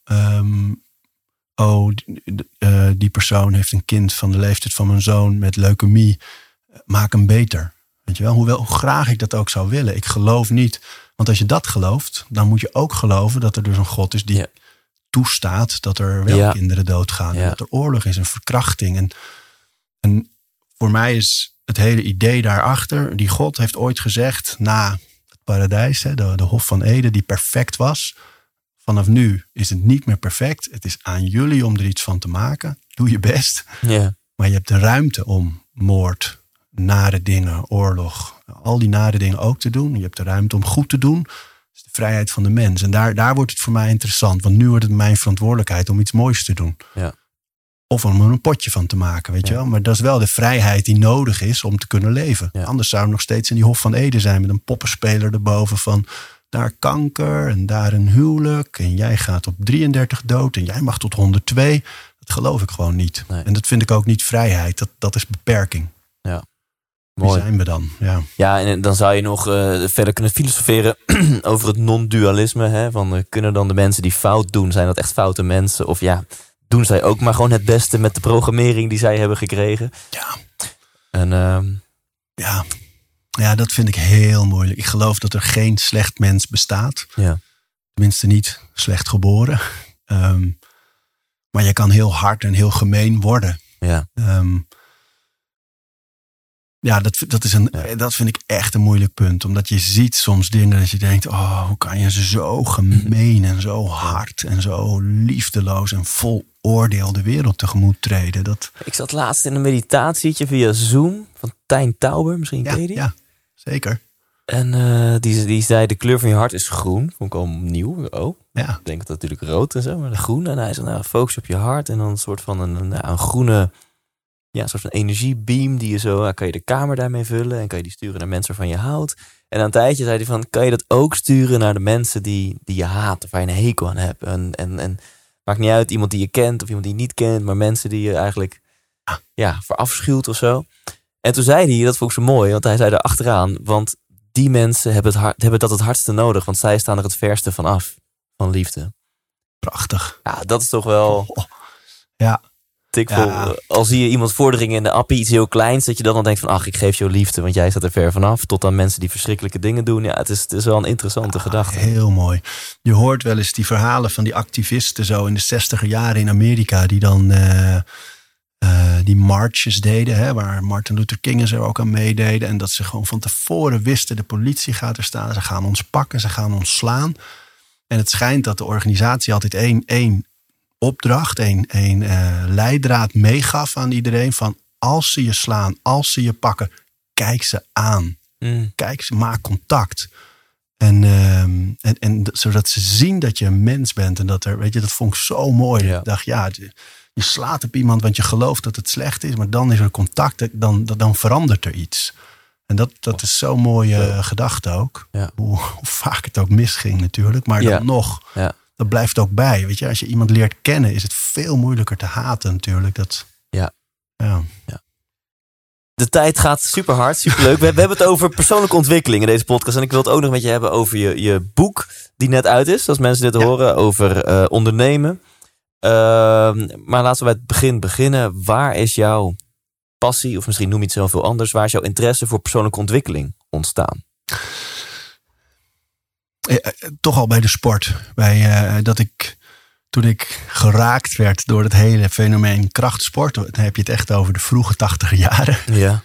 die persoon heeft een kind van de leeftijd van mijn zoon... met leukemie. Maak hem beter. Weet je wel, hoewel hoe graag ik dat ook zou willen. Ik geloof niet... Want als je dat gelooft, dan moet je ook geloven dat er dus een God is die toestaat dat er wel kinderen doodgaan. Ja. En dat er oorlog is en verkrachting. En voor mij is het hele idee daarachter, die God heeft ooit gezegd na het paradijs, de Hof van Eden, die perfect was. Vanaf nu is het niet meer perfect. Het is aan jullie om er iets van te maken. Doe je best. Ja. Maar je hebt de ruimte om moord, nare dingen, oorlog, al die nare dingen ook te doen. Je hebt de ruimte om goed te doen. Dat is de vrijheid van de mens. En daar wordt het voor mij interessant. Want nu wordt het mijn verantwoordelijkheid om iets moois te doen. Ja. Of om er een potje van te maken, weet je wel. Maar dat is wel de vrijheid die nodig is om te kunnen leven. Ja. Anders zouden we nog steeds in die Hof van Eden zijn. Met een poppenspeler erboven van... daar kanker en daar een huwelijk. En jij gaat op 33 dood en jij mag tot 102. Dat geloof ik gewoon niet. Nee. En dat vind ik ook niet vrijheid. Dat is beperking. Ja. Mooi. Wie zijn we dan? Ja, en dan zou je nog verder kunnen filosoferen over het non-dualisme. Hè? Van, kunnen dan de mensen die fout doen, zijn dat echt foute mensen? Of doen zij ook maar gewoon het beste met de programmering die zij hebben gekregen? Ja. En, ja, dat vind ik heel moeilijk. Ik geloof dat er geen slecht mens bestaat. Ja. Tenminste niet slecht geboren. Maar je kan heel hard en heel gemeen worden. Ja. Dat vind ik echt een moeilijk punt. Omdat je ziet soms dingen dat je denkt... oh, hoe kan je ze zo gemeen en zo hard... en zo liefdeloos en vol oordeel de wereld tegemoet treden. Ik zat laatst in een meditatietje via Zoom... van Tijn Tauber, misschien ken je die? Ja, zeker. En die zei, de kleur van je hart is groen. Vond ik al nieuw. Oh, ja. Ik denk dat het natuurlijk rood en zo, maar de groene. En hij zei, focus op je hart. En dan een soort van een groene... Ja, een soort van energiebeam die je zo... kan je de kamer daarmee vullen en kan je die sturen naar mensen waarvan je houdt. En aan een tijdje zei hij van... kan je dat ook sturen naar de mensen die je haat... waar je een hekel aan hebt. En maakt niet uit, iemand die je kent of iemand die je niet kent... maar mensen die je eigenlijk verafschuwt of zo. En toen zei hij, dat vond ik zo mooi... want hij zei erachteraan... want die mensen hebben dat het hardste nodig... want zij staan er het verste van af, van liefde. Prachtig. Ja, dat is toch wel... Oh, ja... Al zie je iemand vorderingen in de appie, iets heel kleins... dat je dan denkt van, ach, ik geef jou liefde... want jij staat er ver vanaf, tot aan mensen die verschrikkelijke dingen doen. Ja, het is wel een interessante gedachte. Heel mooi. Je hoort wel eens die verhalen van die activisten... zo in de 60er jaren in Amerika... die dan die marches deden... Hè, waar Martin Luther King en zo ook aan meededen... en dat ze gewoon van tevoren wisten... de politie gaat er staan, ze gaan ons pakken, ze gaan ons slaan. En het schijnt dat de organisatie altijd één opdracht, een leidraad meegaf aan iedereen van als ze je slaan, als ze je pakken, kijk ze aan. Maak contact. En zodat ze zien dat je een mens bent en dat vond ik zo mooi. Ja. Ik dacht, Je slaat op iemand, want je gelooft dat het slecht is. Maar dan is er contact, dan verandert er iets. En dat is zo'n mooie gedachte ook. Ja. Hoe vaak het ook misging natuurlijk. Maar dan nog, dat blijft ook bij. Weet je? Als je iemand leert kennen, is het veel moeilijker te haten natuurlijk. De tijd gaat super hard, super leuk. We hebben het over persoonlijke ontwikkeling in deze podcast. En ik wil het ook nog met je hebben over je boek die net uit is. Als mensen dit horen, over ondernemen. Maar laten we bij het begin beginnen. Waar is jouw passie, of misschien noem je het zelf heel anders, waar is jouw interesse voor persoonlijke ontwikkeling ontstaan? Ja, toch al bij de sport. Toen ik geraakt werd door het hele fenomeen krachtsport, dan heb je het echt over de vroege 80er jaren. Ja.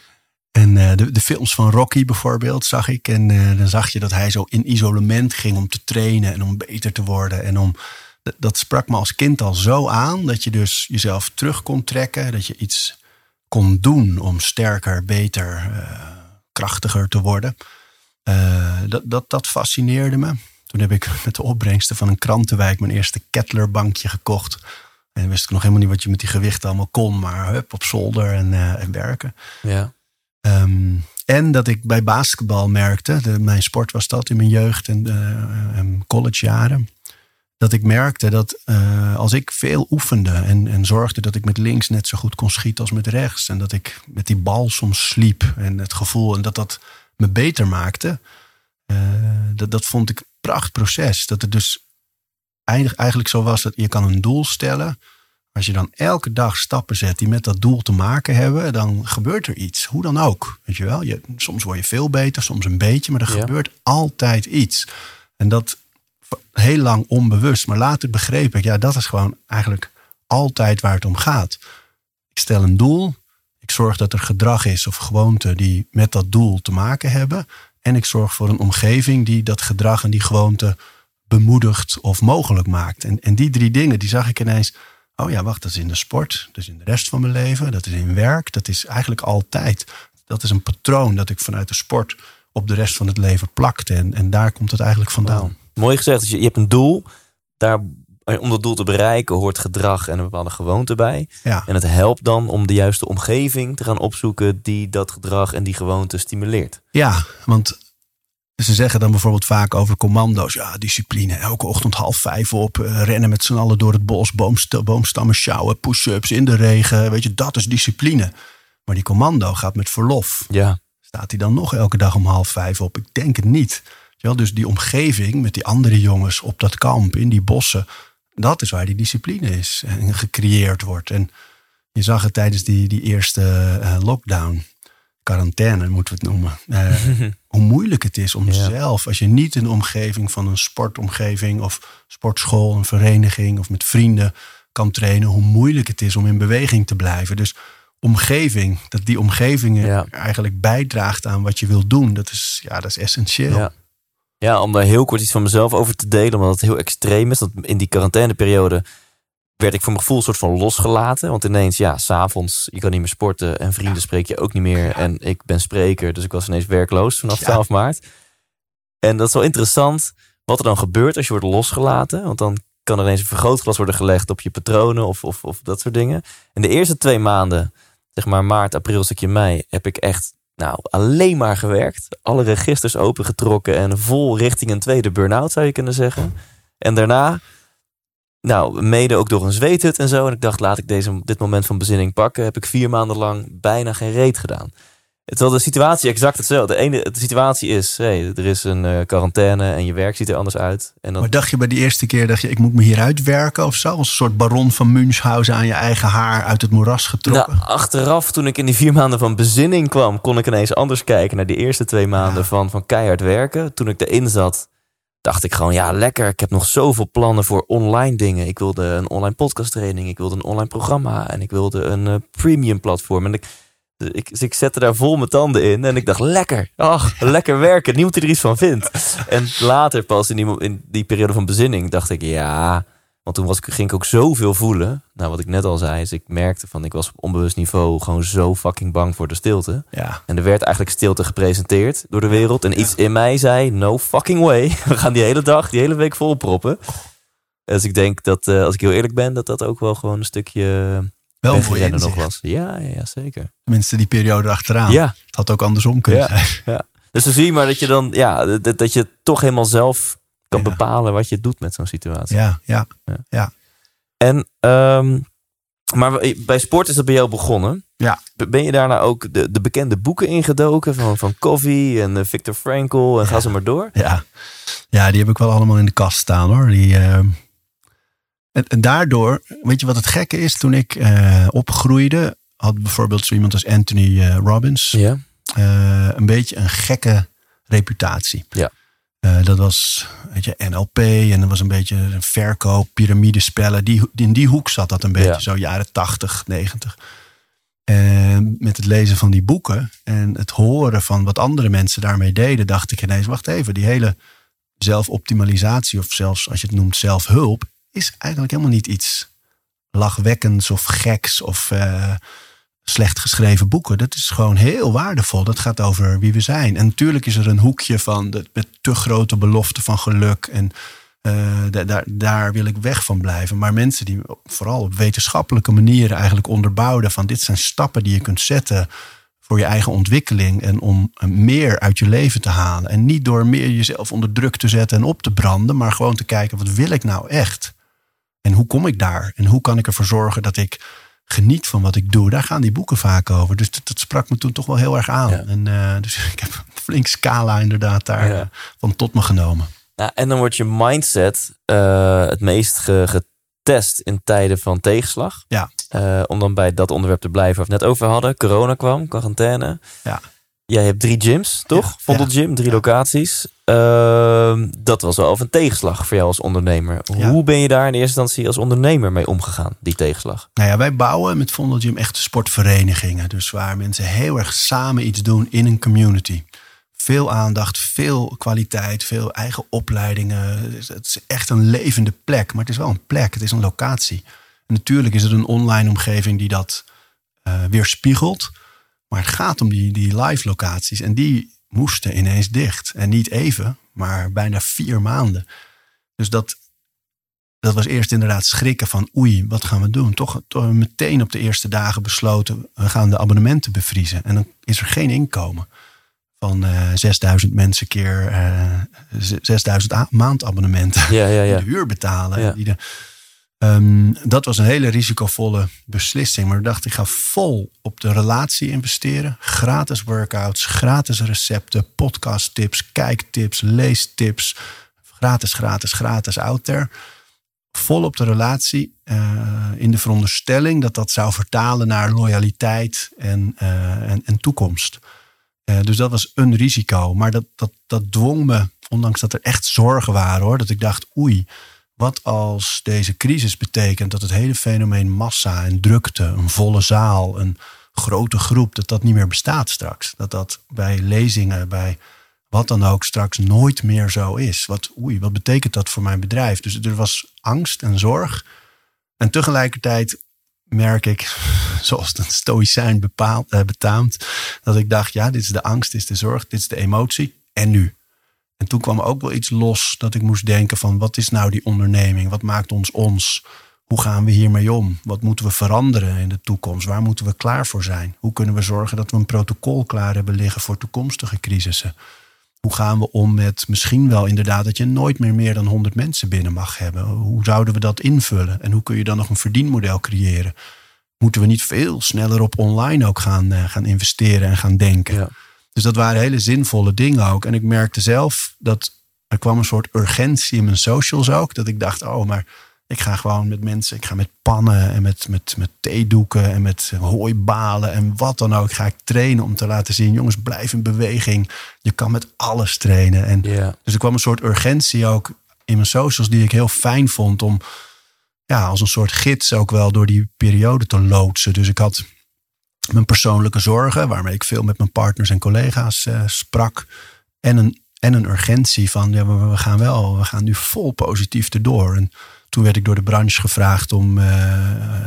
En de films van Rocky bijvoorbeeld zag ik. En dan zag je dat hij zo in isolement ging om te trainen en om beter te worden. En dat sprak me als kind al zo aan, dat je dus jezelf terug kon trekken. Dat je iets kon doen om sterker, beter, krachtiger te worden. Dat fascineerde me. Toen heb ik met de opbrengsten van een krantenwijk mijn eerste kettlerbankje gekocht. En wist ik nog helemaal niet wat je met die gewichten allemaal kon. Maar hup, op zolder en werken. Ja. En dat ik bij basketbal merkte, mijn sport was dat in mijn jeugd en collegejaren. Dat ik merkte dat als ik veel oefende en zorgde dat ik met links net zo goed kon schieten als met rechts. En dat ik met die bal soms sliep. En het gevoel en dat me beter maakte. Dat vond ik prachtproces. Dat het dus eigenlijk zo was dat je kan een doel stellen. Als je dan elke dag stappen zet die met dat doel te maken hebben, dan gebeurt er iets. Hoe dan ook. Weet je wel? Soms word je veel beter, soms een beetje, maar er gebeurt altijd iets. En dat heel lang onbewust. Maar later begreep ik, dat is gewoon eigenlijk altijd waar het om gaat. Ik stel een doel. Ik zorg dat er gedrag is of gewoonten die met dat doel te maken hebben. En ik zorg voor een omgeving die dat gedrag en die gewoonte bemoedigt of mogelijk maakt. En die drie dingen, die zag ik ineens. Oh ja, wacht, dat is in de sport. Dat is in de rest van mijn leven. Dat is in werk. Dat is eigenlijk altijd. Dat is een patroon dat ik vanuit de sport op de rest van het leven plakte. En daar komt het eigenlijk vandaan. Wow. Mooi gezegd. Dus je hebt een doel. Om dat doel te bereiken hoort gedrag en een bepaalde gewoonte bij. Ja. En het helpt dan om de juiste omgeving te gaan opzoeken die dat gedrag en die gewoonte stimuleert. Ja, want ze zeggen dan bijvoorbeeld vaak over commando's. Ja, discipline. Elke ochtend 5:30 op. Rennen met z'n allen door het bos. Boomstammen sjouwen. Push-ups in de regen. Weet je, dat is discipline. Maar die commando gaat met verlof. Ja. Staat hij dan nog elke dag om 4:30 op? Ik denk het niet. Ja, dus die omgeving met die andere jongens op dat kamp, in die bossen. Dat is waar die discipline is en gecreëerd wordt. En je zag het tijdens die eerste lockdown, quarantaine moeten we het noemen. Hoe moeilijk het is om zelf, als je niet in de omgeving van een sportomgeving of sportschool, een vereniging of met vrienden kan trainen. Hoe moeilijk het is om in beweging te blijven. Dus omgeving, dat die omgevingen eigenlijk bijdraagt aan wat je wilt doen. Dat is essentieel. Ja. Ja, om daar heel kort iets van mezelf over te delen, omdat het heel extreem is. Want in die quarantaineperiode werd ik voor mijn gevoel een soort van losgelaten. Want ineens, 's avonds, je kan niet meer sporten en vrienden spreek je ook niet meer. Ja. En ik ben spreker, dus ik was ineens werkloos vanaf 12 maart. En dat is wel interessant wat er dan gebeurt als je wordt losgelaten. Want dan kan er ineens een vergrootglas worden gelegd op je patronen of dat soort dingen. En de eerste 2 maanden, zeg maar maart, april, stukje mei, heb ik echt... alleen maar gewerkt. Alle registers opengetrokken en vol richting een tweede burn-out, zou je kunnen zeggen. En daarna, mede ook door een zweethut en zo. En ik dacht, laat ik dit moment van bezinning pakken. Heb ik 4 maanden lang bijna geen reet gedaan. Terwijl de situatie exact hetzelfde. De situatie is, er is een quarantaine en je werk ziet er anders uit. En dan... Maar dacht je bij die eerste keer, ik moet me hieruit werken of zo? Als een soort baron van Münchhausen aan je eigen haar uit het moeras getrokken? Achteraf, toen ik in die 4 maanden van bezinning kwam, kon ik ineens anders kijken naar die eerste 2 maanden van keihard werken. Toen ik erin zat, dacht ik gewoon, lekker. Ik heb nog zoveel plannen voor online dingen. Ik wilde een online podcasttraining, ik wilde een online programma en ik wilde een premium platform. En Dus ik zette daar vol mijn tanden in. En ik dacht, lekker werken. Niemand die er iets van vindt. En later pas in die periode van bezinning dacht ik, Want toen ging ik ook zoveel voelen. Wat ik net al zei, is ik merkte van... Ik was op onbewust niveau gewoon zo fucking bang voor de stilte. Ja. En er werd eigenlijk stilte gepresenteerd door de wereld. En iets in mij zei, no fucking way. We gaan die hele dag, die hele week volproppen. Dus ik denk dat, als ik heel eerlijk ben, dat ook wel gewoon een stukje... Wel een mooie nog was. Ja, zeker. Tenminste, die periode achteraan. Ja. Het had ook andersom kunnen zijn. Ja. Dus dan zie je maar dat je dan, dat je toch helemaal zelf kan bepalen wat je doet met zo'n situatie. Ja. En, maar bij sport is dat bij jou begonnen. Ja. Ben je daarna ook de bekende boeken ingedoken van Covey en Viktor Frankl en ga ze maar door? Ja, die heb ik wel allemaal in de kast staan hoor. Die... En daardoor, weet je wat het gekke is? Toen ik opgroeide, had bijvoorbeeld zo iemand als Anthony Robbins... Yeah. Een beetje een gekke reputatie. Yeah. Dat was NLP en dat was een beetje een verkoop, piramidespellen. In die hoek zat dat een beetje, zo jaren 80, 90. En met het lezen van die boeken en het horen van wat andere mensen daarmee deden... dacht ik ineens, wacht even, die hele zelfoptimalisatie... of zelfs, als je het noemt, zelfhulp... is eigenlijk helemaal niet iets lachwekkends of geks of slecht geschreven boeken. Dat is gewoon heel waardevol. Dat gaat over wie we zijn. En natuurlijk is er een hoekje van met te grote beloften van geluk. En daar wil ik weg van blijven. Maar mensen die vooral op wetenschappelijke manieren eigenlijk onderbouwden... van dit zijn stappen die je kunt zetten voor je eigen ontwikkeling... en om meer uit je leven te halen. En niet door meer jezelf onder druk te zetten en op te branden... maar gewoon te kijken, wat wil ik nou echt? En hoe kom ik daar? En hoe kan ik ervoor zorgen dat ik geniet van wat ik doe? Daar gaan die boeken vaak over. Dus dat sprak me toen toch wel heel erg aan. Ja. En dus ik heb een flink scala inderdaad daar van tot me genomen. Nou, en dan wordt je mindset het meest getest in tijden van tegenslag. Ja. Om dan bij dat onderwerp te blijven waar we het net over hadden. Corona kwam, quarantaine. Ja. Jij hebt 3 gyms, toch? Ja, Vondelgym, 3 locaties. Dat was wel even een tegenslag voor jou als ondernemer. Hoe ben je daar in eerste instantie als ondernemer mee omgegaan, die tegenslag? Nou ja, wij bouwen met Vondelgym echt sportverenigingen. Dus waar mensen heel erg samen iets doen in een community. Veel aandacht, veel kwaliteit, veel eigen opleidingen. Het is echt een levende plek. Maar het is wel een plek, het is een locatie. En natuurlijk is het een online omgeving die dat weerspiegelt. Maar het gaat om die live locaties. En die moesten ineens dicht. En niet even, maar bijna 4 maanden. Dus dat was eerst inderdaad schrikken van... oei, wat gaan we doen? Toch meteen op de eerste dagen besloten... we gaan de abonnementen bevriezen. En dan is er geen inkomen. Van 6.000 mensen keer 6.000 maandabonnementen. Ja. De huur betalen. Ja. Dat was een hele risicovolle beslissing. Maar ik dacht, ik ga vol op de relatie investeren. Gratis workouts, gratis recepten, podcasttips, kijktips, leestips. Gratis out there. Vol op de relatie in de veronderstelling... dat zou vertalen naar loyaliteit en toekomst. Dus dat was een risico. Maar dat dwong me, ondanks dat er echt zorgen waren... hoor, dat ik dacht, oei... wat als deze crisis betekent dat het hele fenomeen massa en drukte... een volle zaal, een grote groep, dat niet meer bestaat straks. Dat bij lezingen, bij wat dan ook straks nooit meer zo is. Wat betekent dat voor mijn bedrijf? Dus er was angst en zorg. En tegelijkertijd merk ik, zoals het stoïcijn betaamt... dat ik dacht, dit is de angst, dit is de zorg, dit is de emotie. En nu? En toen kwam ook wel iets los dat ik moest denken van... wat is nou die onderneming? Wat maakt ons? Hoe gaan we hiermee om? Wat moeten we veranderen in de toekomst? Waar moeten we klaar voor zijn? Hoe kunnen we zorgen dat we een protocol klaar hebben liggen... voor toekomstige crisissen? Hoe gaan we om met misschien wel inderdaad... dat je nooit meer dan 100 mensen binnen mag hebben? Hoe zouden we dat invullen? En hoe kun je dan nog een verdienmodel creëren? Moeten we niet veel sneller op online ook gaan investeren en gaan denken? Ja. Dus dat waren hele zinvolle dingen ook. En ik merkte zelf dat er kwam een soort urgentie in mijn socials ook. Dat ik dacht, maar ik ga gewoon met mensen. Ik ga met pannen en met theedoeken en met hooibalen en wat dan ook. Ga ik trainen om te laten zien, jongens, blijf in beweging. Je kan met alles trainen. En dus er kwam een soort urgentie ook in mijn socials die ik heel fijn vond. Om als een soort gids ook wel door die periode te loodsen. Dus ik had... mijn persoonlijke zorgen, waarmee ik veel met mijn partners en collega's sprak. En een urgentie van, we gaan nu vol positief erdoor. En toen werd ik door de branche gevraagd om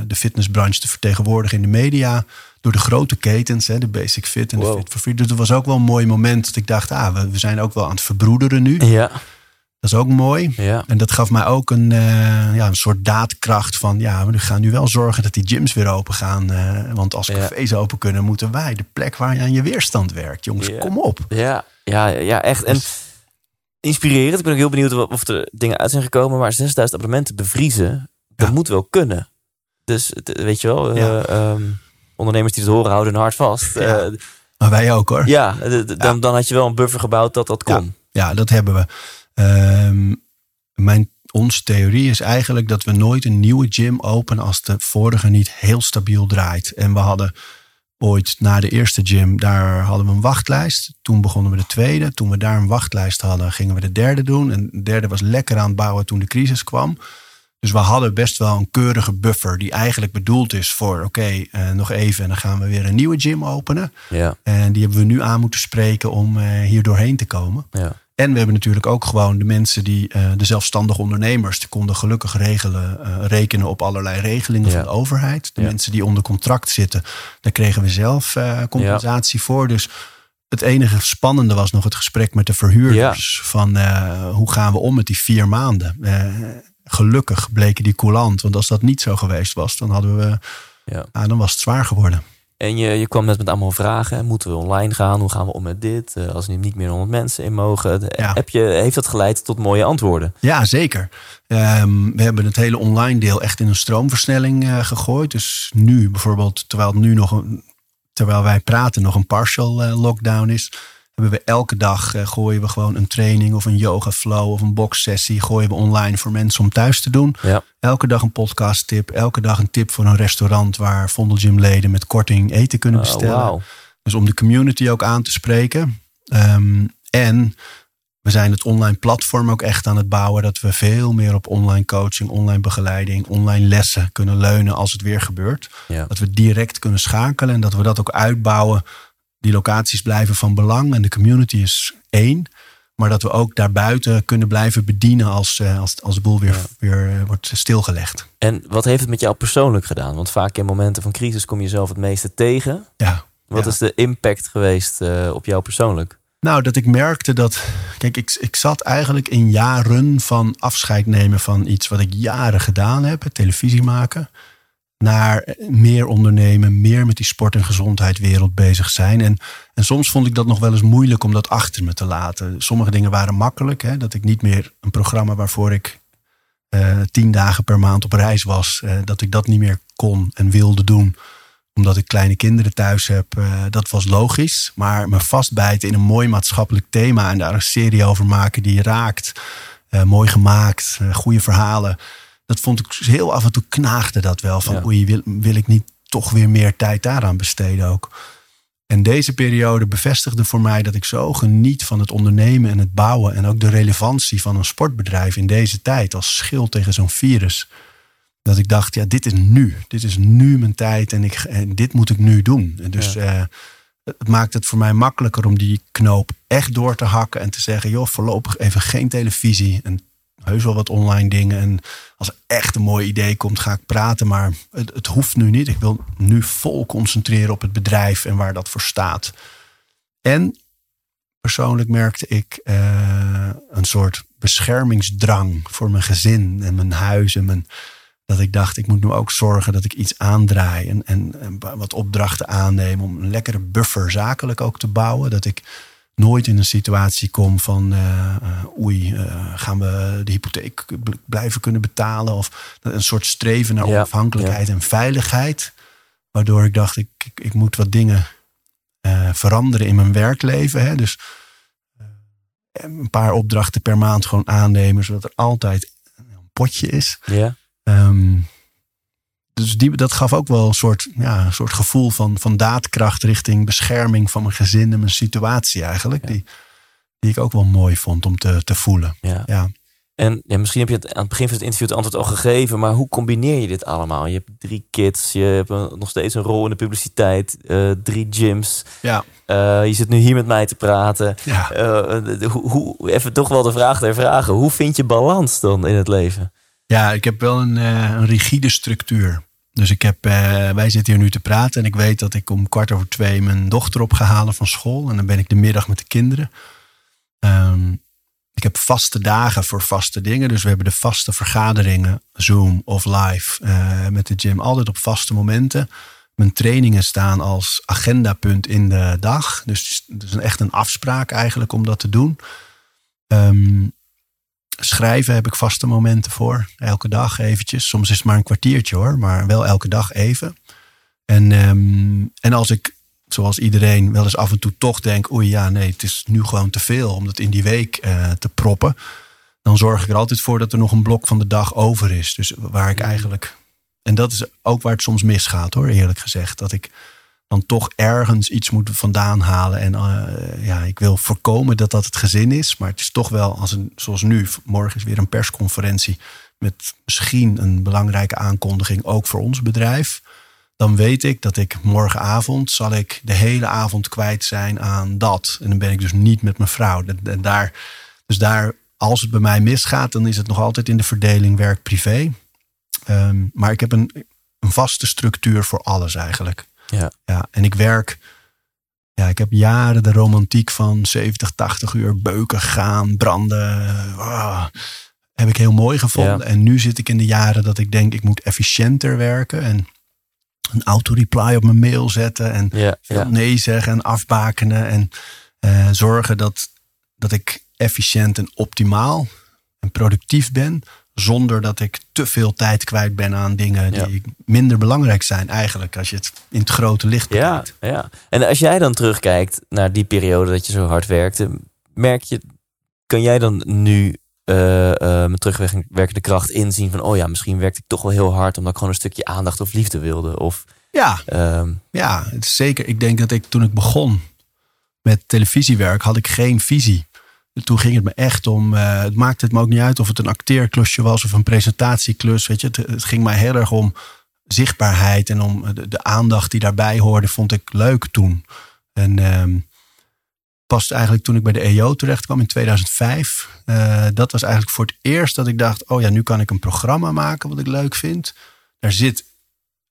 de fitnessbranche te vertegenwoordigen in de media. Door de grote ketens, de Basic Fit en de Fit for Free. Dus dat was ook wel een mooi moment dat ik dacht, we zijn ook wel aan het verbroederen nu. Ja. Dat is ook mooi. Ja. En dat gaf mij ook een soort daadkracht van... ja, we gaan nu wel zorgen dat die gyms weer open gaan. Want als cafés open kunnen, moeten wij de plek waar je aan je weerstand werkt. Jongens, kom op. Ja, echt. En inspirerend. Ik ben ook heel benieuwd of er dingen uit zijn gekomen. Maar 6000 abonnementen bevriezen, dat moet wel kunnen. Dus weet je wel, ondernemers die het horen houden hun hart vast. Ja. Maar wij ook hoor. Ja, dan had je wel een buffer gebouwd dat kon. Ja, dat hebben we. Onze theorie is eigenlijk dat we nooit een nieuwe gym openen als de vorige niet heel stabiel draait. En we hadden ooit na de eerste gym, daar hadden we een wachtlijst. Toen begonnen we de tweede. Toen we daar een wachtlijst hadden, gingen we de derde doen. En de derde was lekker aan het bouwen toen de crisis kwam. Dus we hadden best wel een keurige buffer die eigenlijk bedoeld is voor... nog even en dan gaan we weer een nieuwe gym openen. Ja. En die hebben we nu aan moeten spreken om hier doorheen te komen. Ja. En we hebben natuurlijk ook gewoon de mensen die, de zelfstandige ondernemers... die konden gelukkig rekenen op allerlei regelingen van de overheid. De mensen die onder contract zitten, daar kregen we zelf compensatie voor. Dus het enige spannende was nog het gesprek met de verhuurders... van hoe gaan we om met die 4 maanden... Gelukkig bleken die coulant. Want als dat niet zo geweest was, dan hadden we... dan was het zwaar geworden. En je kwam net met allemaal vragen. Moeten we online gaan? Hoe gaan we om met dit? Als er niet meer 100 mensen in mogen. Heeft dat geleid tot mooie antwoorden? Ja, zeker. We hebben het hele online deel echt in een stroomversnelling gegooid. Dus nu bijvoorbeeld, terwijl wij praten nog een partial lockdown is... hebben we elke dag, gooien we gewoon een training of een yoga flow of een boxsessie gooien we online voor mensen om thuis te doen. Ja. Elke dag een podcast tip, elke dag een tip voor een restaurant waar Vondelgym leden met korting eten kunnen bestellen. Wow. Dus om de community ook aan te spreken. En we zijn het online platform ook echt aan het bouwen dat we veel meer op online coaching, online begeleiding, online lessen kunnen leunen als het weer gebeurt. Ja. Dat we direct kunnen schakelen en dat we dat ook uitbouwen. Die locaties blijven van belang en de community is 1. Maar dat we ook daarbuiten kunnen blijven bedienen als de boel weer wordt stilgelegd. En wat heeft het met jou persoonlijk gedaan? Want vaak in momenten van crisis kom je zelf het meeste tegen. Ja. Wat is de impact geweest op jou persoonlijk? Nou, dat ik merkte dat... Kijk, ik zat eigenlijk in jaren van afscheid nemen van iets wat ik jaren gedaan heb. Televisie maken. Naar meer ondernemen, meer met die sport- en gezondheidswereld bezig zijn. En soms vond ik dat nog wel eens moeilijk om dat achter me te laten. Sommige dingen waren makkelijk. Hè? Dat ik niet meer een programma waarvoor ik 10 dagen per maand op reis was. Dat ik dat niet meer kon en wilde doen. Omdat ik kleine kinderen thuis heb. Dat was logisch. Maar me vastbijten in een mooi maatschappelijk thema. En daar een serie over maken die je raakt. Mooi gemaakt. Goede verhalen. Dat vond ik heel af en toe knaagde dat wel. Van oei, wil ik niet toch weer meer tijd daaraan besteden ook. En deze periode bevestigde voor mij dat ik zo geniet van het ondernemen en het bouwen. En ook de relevantie van een sportbedrijf in deze tijd als schild tegen zo'n virus. Dat ik dacht, ja, dit is nu. Dit is nu mijn tijd en dit moet ik nu doen. En dus het maakt het voor mij makkelijker om die knoop echt door te hakken. En te zeggen, joh, voorlopig even geen televisie en heus wel wat online dingen. En als er echt een mooi idee komt, ga ik praten. Maar het hoeft nu niet. Ik wil nu vol concentreren op het bedrijf en waar dat voor staat. En persoonlijk merkte ik een soort beschermingsdrang voor mijn gezin en mijn huis. Dat ik dacht, ik moet nu ook zorgen dat ik iets aandraai. En wat opdrachten aannemen om een lekkere buffer zakelijk ook te bouwen. Dat ik nooit in een situatie kom van gaan we de hypotheek blijven kunnen betalen? Of een soort streven naar onafhankelijkheid en veiligheid. Waardoor ik dacht, ik moet wat dingen veranderen in mijn werkleven. Hè? Dus een paar opdrachten per maand gewoon aannemen. Zodat er altijd een potje is. Ja. Dus dat gaf ook wel een soort gevoel van daadkracht richting bescherming van mijn gezin en mijn situatie eigenlijk. Ja. Die ik ook wel mooi vond om te voelen. Ja. Ja. En misschien heb je het aan het begin van het interview het antwoord al gegeven. Maar hoe combineer je dit allemaal? Je hebt 3 kids. Je hebt nog steeds een rol in de publiciteit. 3 gyms. Ja. Je zit nu hier met mij te praten. Ja. Even toch wel de vraag der vragen. Hoe vind je balans dan in het leven? Ja, ik heb wel een rigide structuur. Dus wij zitten hier nu te praten. En ik weet dat ik om 14:15 mijn dochter op ga halen van school. En dan ben ik de middag met de kinderen. Ik heb vaste dagen voor vaste dingen. Dus we hebben de vaste vergaderingen, Zoom of live met de gym. Altijd op vaste momenten. Mijn trainingen staan als agendapunt in de dag. Dus het is echt een afspraak eigenlijk om dat te doen. Schrijven heb ik vaste momenten voor. Elke dag eventjes. Soms is het maar een kwartiertje hoor. Maar wel elke dag even. En als ik, zoals iedereen, wel eens af en toe toch denk... oei ja, nee, het is nu gewoon te veel om dat in die week te proppen. Dan zorg ik er altijd voor dat er nog een blok van de dag over is. Dus waar ik eigenlijk... En dat is ook waar het soms misgaat hoor, eerlijk gezegd. Dat ik dan toch ergens iets moet vandaan halen. En ik wil voorkomen dat dat het gezin is. Maar het is toch wel, zoals nu, morgen is weer een persconferentie... met misschien een belangrijke aankondiging, ook voor ons bedrijf. Dan weet ik dat ik morgenavond, zal ik de hele avond kwijt zijn aan dat. En dan ben ik dus niet met mijn vrouw. Dus daar, als het bij mij misgaat, dan is het nog altijd in de verdeling werk-privé. Maar ik heb een vaste structuur voor alles eigenlijk. Ja, en ik werk... Ja, ik heb jaren de romantiek van 70, 80 uur beuken gaan, branden... heb ik heel mooi gevonden. Ja. En nu zit ik in de jaren dat ik denk, ik moet efficiënter werken... en een auto-reply op mijn mail zetten... en nee zeggen en afbakenen... en zorgen dat ik efficiënt en optimaal en productief ben... zonder dat ik te veel tijd kwijt ben aan dingen die minder belangrijk zijn eigenlijk. Als je het in het grote licht bekijkt. Ja. En als jij dan terugkijkt naar die periode dat je zo hard werkte... kan jij dan nu met terugwerkende kracht inzien van... oh ja, misschien werkte ik toch wel heel hard... omdat ik gewoon een stukje aandacht of liefde wilde? Of, ja, het is zeker. Ik denk dat ik toen ik begon met televisiewerk... had ik geen visie. Toen ging het me echt om... het maakte het me ook niet uit of het een acteerklusje was... of een presentatieklus. Weet je? Het ging mij heel erg om zichtbaarheid... en om de aandacht die daarbij hoorde... vond ik leuk toen. En pas eigenlijk toen ik bij de EO terecht kwam in 2005... dat was eigenlijk voor het eerst dat ik dacht... oh ja, nu kan ik een programma maken wat ik leuk vind. Daar zit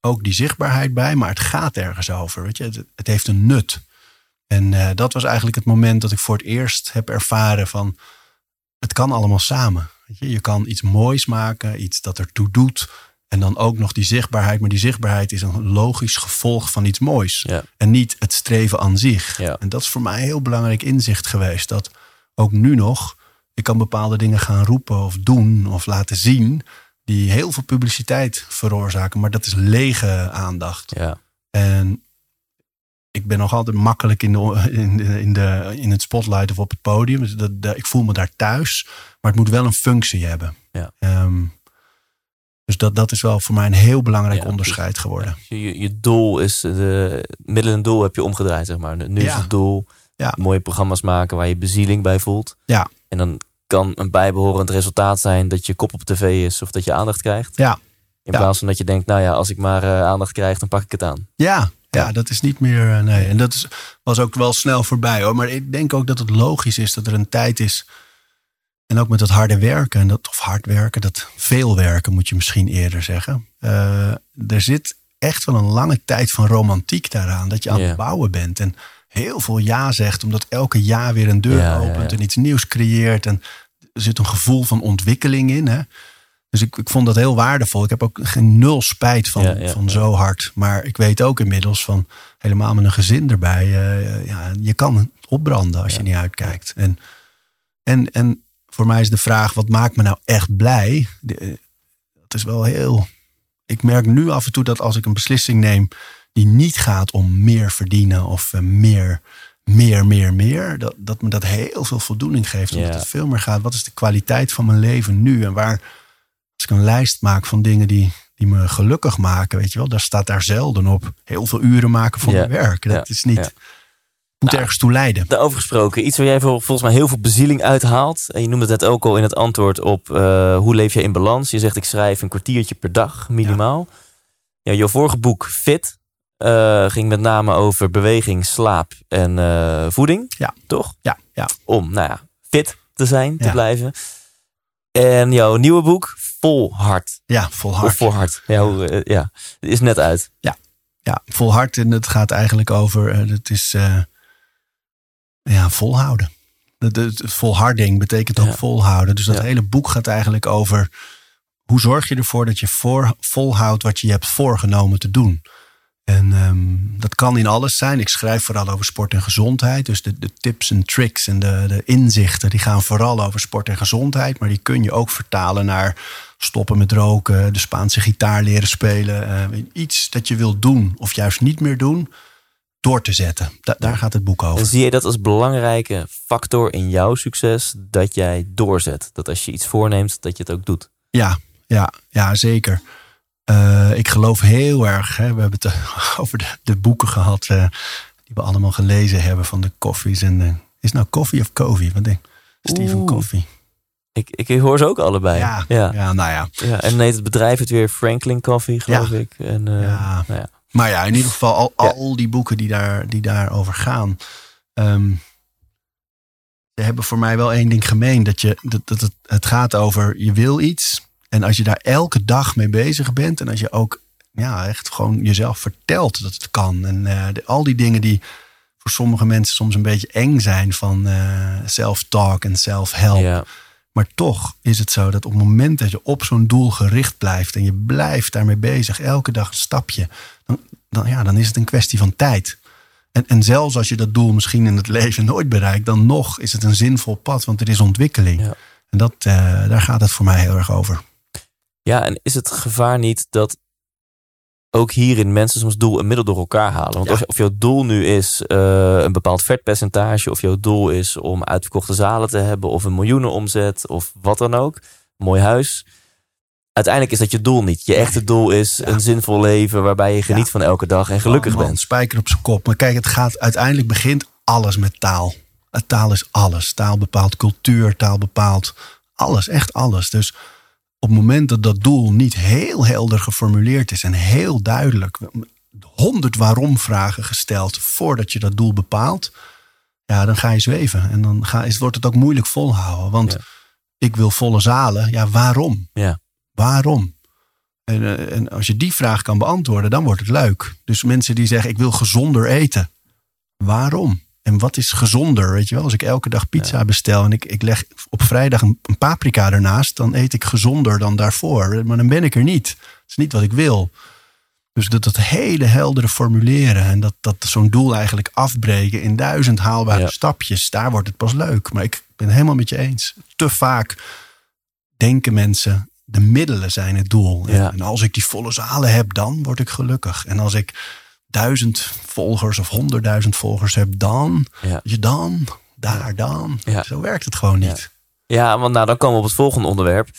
ook die zichtbaarheid bij... maar het gaat ergens over. Weet je? Het heeft een nut... En dat was eigenlijk het moment dat ik voor het eerst heb ervaren van... het kan allemaal samen. Weet je? Je kan iets moois maken, iets dat ertoe doet. En dan ook nog die zichtbaarheid. Maar die zichtbaarheid is een logisch gevolg van iets moois. Ja. En niet het streven aan zich. Ja. En dat is voor mij een heel belangrijk inzicht geweest. Dat ook nu nog, ik kan bepaalde dingen gaan roepen of doen of laten zien... die heel veel publiciteit veroorzaken. Maar dat is lege aandacht. Ja. En... ik ben nog altijd makkelijk in het spotlight of op het podium. Dus ik voel me daar thuis. Maar het moet wel een functie hebben. Ja. Dus dat is wel voor mij een heel belangrijk onderscheid geworden. Ja. Je doel is... middel en doel heb je omgedraaid, zeg maar. Nu is het doel mooie programma's maken waar je bezieling bij voelt. Ja. En dan kan een bijbehorend resultaat zijn dat je kop op tv is of dat je aandacht krijgt. Ja. In plaats van dat je denkt, nou ja, als ik maar aandacht krijg, dan pak ik het aan. Ja. Ja, dat is niet meer... Nee. En dat was ook wel snel voorbij hoor. Maar ik denk ook dat het logisch is dat er een tijd is. En ook met dat harde werken. Dat veel werken moet je misschien eerder zeggen. Er zit echt wel een lange tijd van romantiek daaraan. Dat je aan het bouwen bent. En heel veel ja zegt. Omdat elke jaar weer een deur opent. En iets nieuws creëert. En er zit een gevoel van ontwikkeling in. Hè? Dus ik vond dat heel waardevol. Ik heb ook geen nul spijt van zo hard. Maar ik weet ook inmiddels van helemaal met een gezin erbij. Je kan opbranden als je niet uitkijkt. En voor mij is de vraag, wat maakt me nou echt blij? Dat is wel heel... Ik merk nu af en toe dat als ik een beslissing neem... die niet gaat om meer verdienen of meer... Dat me dat heel veel voldoening geeft. Omdat het veel meer gaat. Wat is de kwaliteit van mijn leven nu? En waar... Als ik een lijst maak van dingen die me gelukkig maken, weet je wel, daar staat daar zelden op. Heel veel uren maken voor mijn werk. Dat is niet. Moet ergens toe leiden. Daarover gesproken, iets waar jij volgens mij heel veel bezieling uithaalt. En je noemde dat ook al in het antwoord op hoe leef jij in balans. Je zegt, ik schrijf een kwartiertje per dag minimaal. Ja, jouw vorige boek Fit ging met name over beweging, slaap en voeding. Ja. Toch? Ja. Om fit te zijn, te blijven. En jouw nieuwe boek, Volhard. Ja, Volhard. Of Volhard. Ja, het is net uit. Ja, Volhard. En het gaat eigenlijk over... het is volhouden. Volharding betekent ook volhouden. Dus dat hele boek gaat eigenlijk over hoe zorg je ervoor dat je volhoudt wat je hebt voorgenomen te doen. En dat kan in alles zijn. Ik schrijf vooral over sport en gezondheid. Dus de tips en tricks en de inzichten, die gaan vooral over sport en gezondheid. Maar die kun je ook vertalen naar stoppen met roken, de Spaanse gitaar leren spelen. Iets dat je wilt doen of juist niet meer doen, door te zetten. Daar gaat het boek over. En zie je dat als belangrijke factor in jouw succes, dat jij doorzet? Dat als je iets voorneemt, dat je het ook doet? Ja, zeker. Ik geloof heel erg, hè, we hebben het over de boeken gehad die we allemaal gelezen hebben van de Coveys. En is nou Coffee of Covey? Wat denk Stephen Covey. Ik hoor ze ook allebei. Ja, nou ja. Ja, en heet het bedrijf het weer Franklin Coffee, geloof ik. En, nou ja. Maar ja, in ieder geval al die boeken die daarover gaan. Ze hebben voor mij wel één ding gemeen. Dat het gaat over, je wil iets. En als je daar elke dag mee bezig bent. En als je ook echt gewoon jezelf vertelt dat het kan. En al die dingen die voor sommige mensen soms een beetje eng zijn. Van self-talk en self-help. Ja. Maar toch is het zo dat op het moment dat je op zo'n doel gericht blijft. En je blijft daarmee bezig. Elke dag een stapje. Dan is het een kwestie van tijd. En zelfs als je dat doel misschien in het leven nooit bereikt. Dan nog is het een zinvol pad. Want er is ontwikkeling. Ja. En daar gaat het voor mij heel erg over. Ja, en is het gevaar niet dat ook hierin mensen soms doel en middel door elkaar halen? Want of jouw doel nu is een bepaald vetpercentage, of jouw doel is om uitverkochte zalen te hebben, of een miljoenenomzet, of wat dan ook, mooi huis. Uiteindelijk is dat je doel niet. Je echte doel is een zinvol leven waarbij je geniet van elke dag en gelukkig bent. Spijker op zijn kop. Maar kijk, uiteindelijk begint alles met taal. Taal is alles. Taal bepaalt cultuur, taal bepaalt alles, echt alles. Dus op het moment dat dat doel niet heel helder geformuleerd is en heel duidelijk, 100 waarom-vragen gesteld voordat je dat doel bepaalt, dan ga je zweven. En dan wordt het ook moeilijk volhouden. Want ik wil volle zalen. Ja, waarom? Ja. Waarom? En als je die vraag kan beantwoorden, dan wordt het leuk. Dus mensen die zeggen, ik wil gezonder eten. Waarom? En wat is gezonder, weet je wel? Als ik elke dag pizza bestel en ik leg op vrijdag een paprika ernaast, dan eet ik gezonder dan daarvoor. Maar dan ben ik er niet. Dat is niet wat ik wil. Dus dat hele heldere formuleren en dat zo'n doel eigenlijk afbreken in 1000 haalbare stapjes, daar wordt het pas leuk. Maar ik ben het helemaal met je eens. Te vaak denken mensen, de middelen zijn het doel. Ja. En als ik die volle zalen heb, dan word ik gelukkig. En als ik 1000 volgers of 100.000 volgers hebt, dan. Ja. Zo werkt het gewoon niet. Ja, want dan komen we op het volgende onderwerp.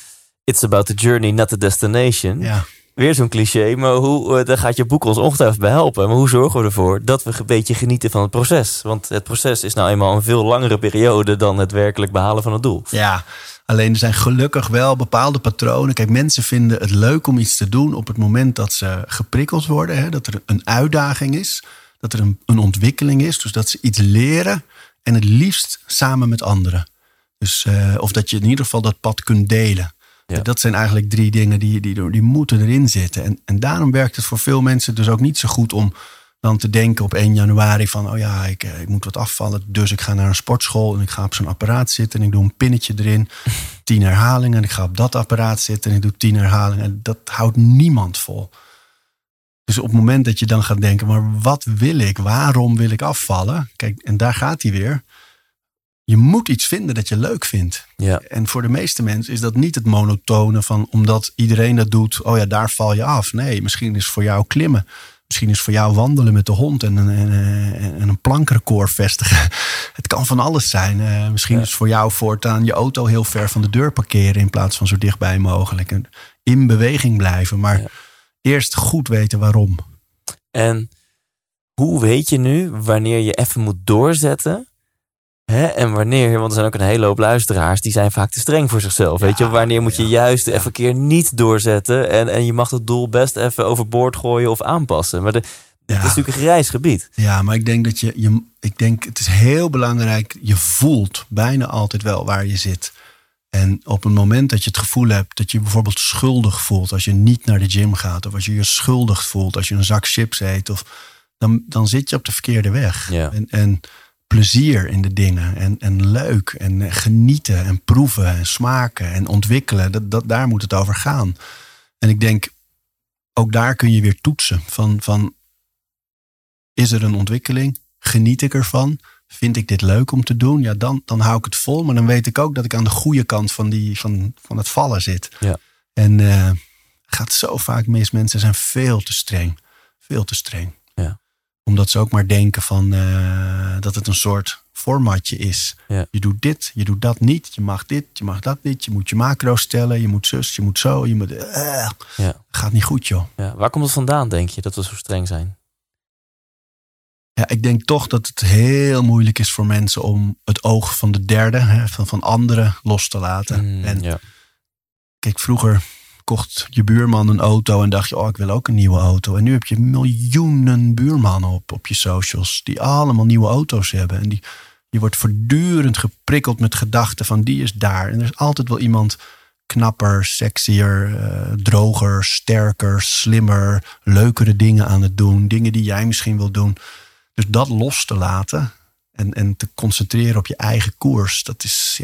It's about the journey, not the destination. Ja. Weer zo'n cliché, maar daar gaat je boek ons ongetwijfeld bij helpen. Maar hoe zorgen we ervoor dat we een beetje genieten van het proces? Want het proces is nou eenmaal een veel langere periode dan het werkelijk behalen van het doel. Ja, alleen er zijn gelukkig wel bepaalde patronen. Kijk, mensen vinden het leuk om iets te doen op het moment dat ze geprikkeld worden. Hè? Dat er een uitdaging is, dat er een ontwikkeling is. Dus dat ze iets leren en het liefst samen met anderen. Dus, of dat je in ieder geval dat pad kunt delen. Ja. Dat zijn eigenlijk 3 dingen die moeten erin zitten. En daarom werkt het voor veel mensen dus ook niet zo goed om dan te denken op 1 januari van, ik moet wat afvallen. Dus ik ga naar een sportschool en ik ga op zo'n apparaat zitten en ik doe een pinnetje erin. 10 herhalingen en ik ga op dat apparaat zitten en ik doe 10 herhalingen. En dat houdt niemand vol. Dus op het moment dat je dan gaat denken, maar wat wil ik? Waarom wil ik afvallen? Kijk, en daar gaat hij weer. Je moet iets vinden dat je leuk vindt. Ja. En voor de meeste mensen is dat niet het monotone van, omdat iedereen dat doet, daar val je af. Nee, misschien is voor jou klimmen. Misschien is voor jou wandelen met de hond en een plankrecord vestigen. Het kan van alles zijn. Misschien is voor jou voortaan je auto heel ver van de deur parkeren in plaats van zo dichtbij mogelijk. En in beweging blijven, maar eerst goed weten waarom. En hoe weet je nu wanneer je even moet doorzetten? Hè? En wanneer, want er zijn ook een hele hoop luisteraars, die zijn vaak te streng voor zichzelf. Weet je, wanneer moet je juist even een keer niet doorzetten? En je mag het doel best even overboord gooien of aanpassen. Maar het is natuurlijk een grijs gebied. Ja, maar ik denk dat het is heel belangrijk. Je voelt bijna altijd wel waar je zit. En op het moment dat je het gevoel hebt dat je bijvoorbeeld schuldig voelt als je niet naar de gym gaat, of als je je schuldig voelt als je een zak chips eet, dan zit je op de verkeerde weg. Ja. En plezier in de dingen. En leuk. En genieten. En proeven. En smaken. En ontwikkelen. Daar moet het over gaan. En ik denk, ook daar kun je weer toetsen. Van is er een ontwikkeling? Geniet ik ervan? Vind ik dit leuk om te doen? Ja, dan hou ik het vol. Maar dan weet ik ook dat ik aan de goede kant van het vallen zit. Ja. En gaat zo vaak mis. Mensen zijn veel te streng. Veel te streng. Ja. Omdat ze ook maar denken van dat het een soort formatje is. Ja. Je doet dit, je doet dat niet. Je mag dit, je mag dat niet. Je moet je macro stellen. Je moet zus, je moet zo. Je moet, ja. Gaat niet goed, joh. Ja. Waar komt het vandaan, denk je, dat we zo streng zijn? Ja, ik denk toch dat het heel moeilijk is voor mensen om het oog van de derde, van anderen los te laten. Mm, en ja. Kijk, vroeger kocht je buurman een auto en dacht je, oh, ik wil ook een nieuwe auto. En nu heb je miljoenen buurmannen op je socials die allemaal nieuwe auto's hebben. En je wordt voortdurend geprikkeld met gedachten van die is daar. En er is altijd wel iemand knapper, sexier, droger, sterker, slimmer, leukere dingen aan het doen. Dingen die jij misschien wil doen. Dus dat los te laten en te concentreren op je eigen koers, dat is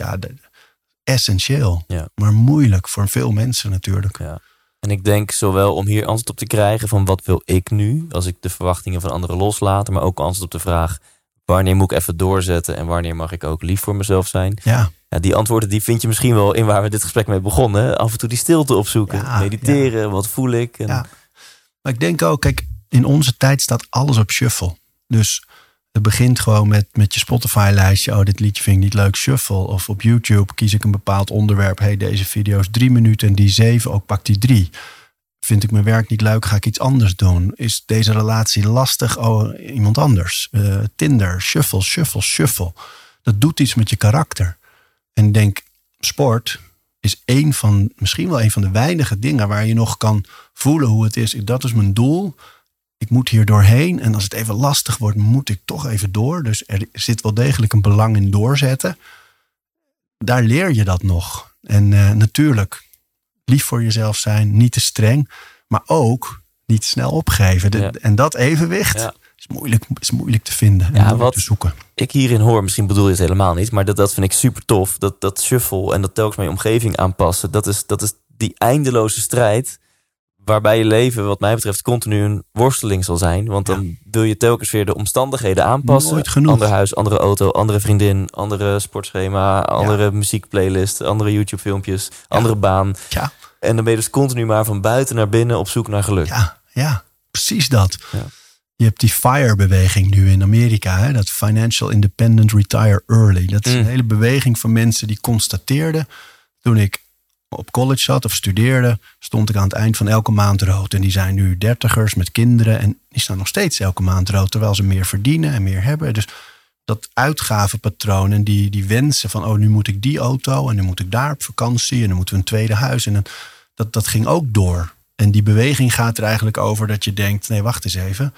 essentieel. Ja. Maar moeilijk voor veel mensen natuurlijk. Ja. En ik denk zowel om hier antwoord op te krijgen van wat wil ik nu, als ik de verwachtingen van anderen loslaat, maar ook antwoord op de vraag wanneer moet ik even doorzetten en wanneer mag ik ook lief voor mezelf zijn. Ja. Ja, die antwoorden die vind je misschien wel in waar we dit gesprek mee begonnen. Af en toe die stilte opzoeken, mediteren, wat voel ik. En... Ja. Maar ik denk ook, kijk, in onze tijd staat alles op shuffle. Dus het begint gewoon met je Spotify-lijstje. Oh, dit liedje vind ik niet leuk, shuffle. Of op YouTube kies ik een bepaald onderwerp. Hey, deze video is 3 minuten en die 7, ook pak die 3. Vind ik mijn werk niet leuk, ga ik iets anders doen. Is deze relatie lastig? Oh, iemand anders. Tinder, shuffle. Dat doet iets met je karakter. En ik denk, sport is misschien wel een van de weinige dingen waar je nog kan voelen hoe het is. Dat is mijn doel. Ik moet hier doorheen en als het even lastig wordt, moet ik toch even door. Dus er zit wel degelijk een belang in doorzetten. Daar leer je dat nog. En natuurlijk, lief voor jezelf zijn, niet te streng, maar ook niet snel opgeven. En dat evenwicht is moeilijk te vinden en wat te zoeken. Ik hierin hoor, misschien bedoel je het helemaal niet, maar dat vind ik super tof. Dat shuffle en dat telkens mijn omgeving aanpassen, dat is die eindeloze strijd. Waarbij je leven, wat mij betreft, continu een worsteling zal zijn. Want dan wil je telkens weer de omstandigheden aanpassen. Nooit genoeg. Ander huis, andere auto, andere vriendin, andere sportschema, andere muziekplaylist, andere YouTube filmpjes, andere baan. Ja. En dan ben je dus continu maar van buiten naar binnen op zoek naar geluk. Ja, precies dat. Ja. Je hebt die FIRE-beweging nu in Amerika. Hè? Dat Financial Independent Retire Early. Dat is een hele beweging van mensen die constateerden toen ik op college zat of studeerde, stond ik aan het eind van elke maand rood. En die zijn nu 30ers met kinderen. En die staan nog steeds elke maand rood, terwijl ze meer verdienen en meer hebben. Dus dat uitgavenpatroon en die wensen van, oh, nu moet ik die auto en nu moet ik daar op vakantie en dan moeten we een tweede huis. En dat ging ook door. En die beweging gaat er eigenlijk over dat je denkt, nee, wacht eens even.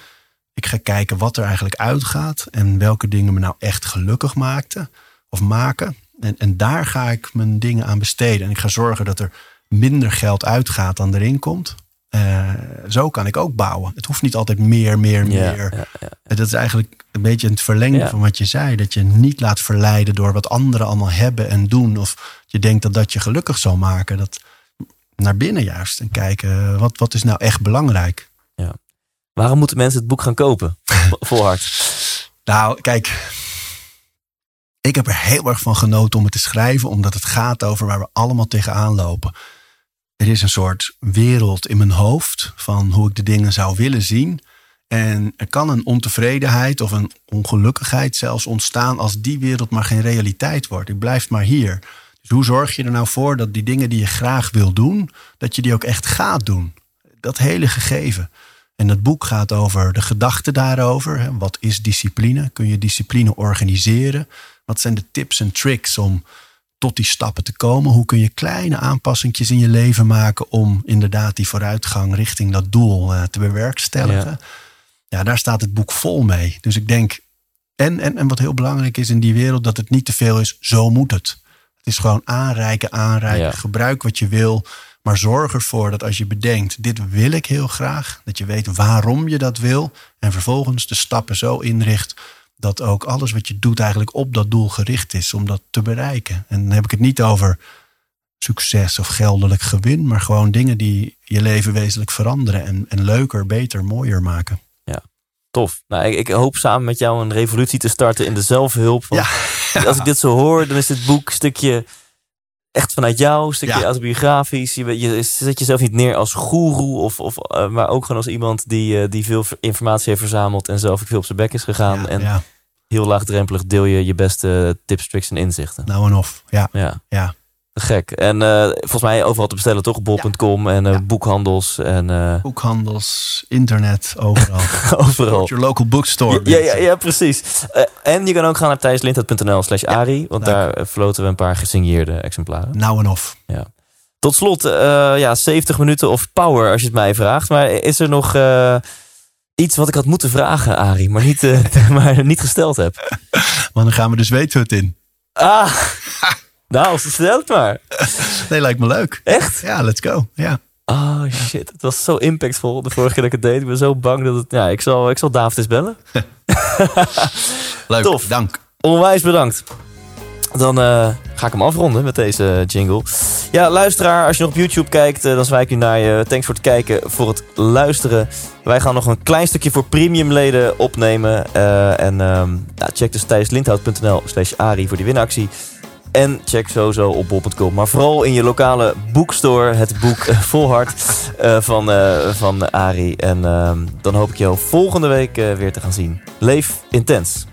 Ik ga kijken wat er eigenlijk uitgaat en welke dingen me nou echt gelukkig maakten of maken. En daar ga ik mijn dingen aan besteden. En ik ga zorgen dat er minder geld uitgaat dan erin komt. Zo kan ik ook bouwen. Het hoeft niet altijd meer. Ja. Dat is eigenlijk een beetje het verlengde van wat je zei. Dat je niet laat verleiden door wat anderen allemaal hebben en doen. Of je denkt dat je gelukkig zal maken. Dat naar binnen juist. En kijken, wat is nou echt belangrijk? Ja. Waarom moeten mensen het boek gaan kopen? Volhard. Nou, kijk... Ik heb er heel erg van genoten om het te schrijven, omdat het gaat over waar we allemaal tegenaan lopen. Er is een soort wereld in mijn hoofd van hoe ik de dingen zou willen zien. En er kan een ontevredenheid of een ongelukkigheid zelfs ontstaan als die wereld maar geen realiteit wordt. Ik blijf maar hier. Dus hoe zorg je er nou voor dat die dingen die je graag wil doen, dat je die ook echt gaat doen? Dat hele gegeven. En dat boek gaat over de gedachten daarover. Wat is discipline? Kun je discipline organiseren? Wat zijn de tips en tricks om tot die stappen te komen? Hoe kun je kleine aanpassingjes in je leven maken om inderdaad die vooruitgang richting dat doel te bewerkstelligen? Ja, daar staat het boek vol mee. Dus ik denk, en wat heel belangrijk is in die wereld, dat het niet te veel is, zo moet het. Het is gewoon aanreiken, gebruik wat je wil. Maar zorg ervoor dat als je bedenkt, dit wil ik heel graag. Dat je weet waarom je dat wil. En vervolgens de stappen zo inricht dat ook alles wat je doet eigenlijk op dat doel gericht is om dat te bereiken. En dan heb ik het niet over succes of geldelijk gewin, maar gewoon dingen die je leven wezenlijk veranderen en leuker, beter, mooier maken. Ja, tof. Nou, ik hoop samen met jou een revolutie te starten in de zelfhulp. Ja. Als ik dit zo hoor, dan is dit boek een stukje echt vanuit jou, een stukje autobiografisch. Je zet jezelf niet neer als goeroe, of maar ook gewoon als iemand die veel informatie heeft verzameld en zelf veel op zijn bek is gegaan. Ja, en heel laagdrempelig deel je je beste tips, tricks en inzichten. Nou en of, ja. Gek. En volgens mij overal te bestellen, toch? Bol.com en boekhandels. En, boekhandels, internet, overal. Overal. Your local bookstore. Ja, precies. En je kan ook gaan naar thijslinted.nl/Arie. Want daar floten we een paar gesigneerde exemplaren. Nou en of. Ja. Tot slot, 70 minuten of power als je het mij vraagt. Maar is er nog iets wat ik had moeten vragen, Arie, maar niet gesteld heb? Want dan gaan we de zweethut in. Ah! Nou, stel het maar. Nee, lijkt me leuk. Echt? Ja, let's go. Ja. Oh shit, het was zo impactvol de vorige keer dat ik het deed. Ik ben zo bang dat het... Ja, ik zal David eens bellen. Leuk, tof. Dank. Onwijs bedankt. Dan ga ik hem afronden met deze jingle. Ja, luisteraar, als je nog op YouTube kijkt, dan zwijk nu naar je. Thanks voor het kijken, voor het luisteren. Wij gaan nog een klein stukje voor premiumleden opnemen. Check dus thijslintout.nl/Arie voor die winactie. En check sowieso op bol.com. Maar vooral in je lokale boekstore. Het boek Volhard van Arie. En dan hoop ik jou volgende week weer te gaan zien. Leef intens.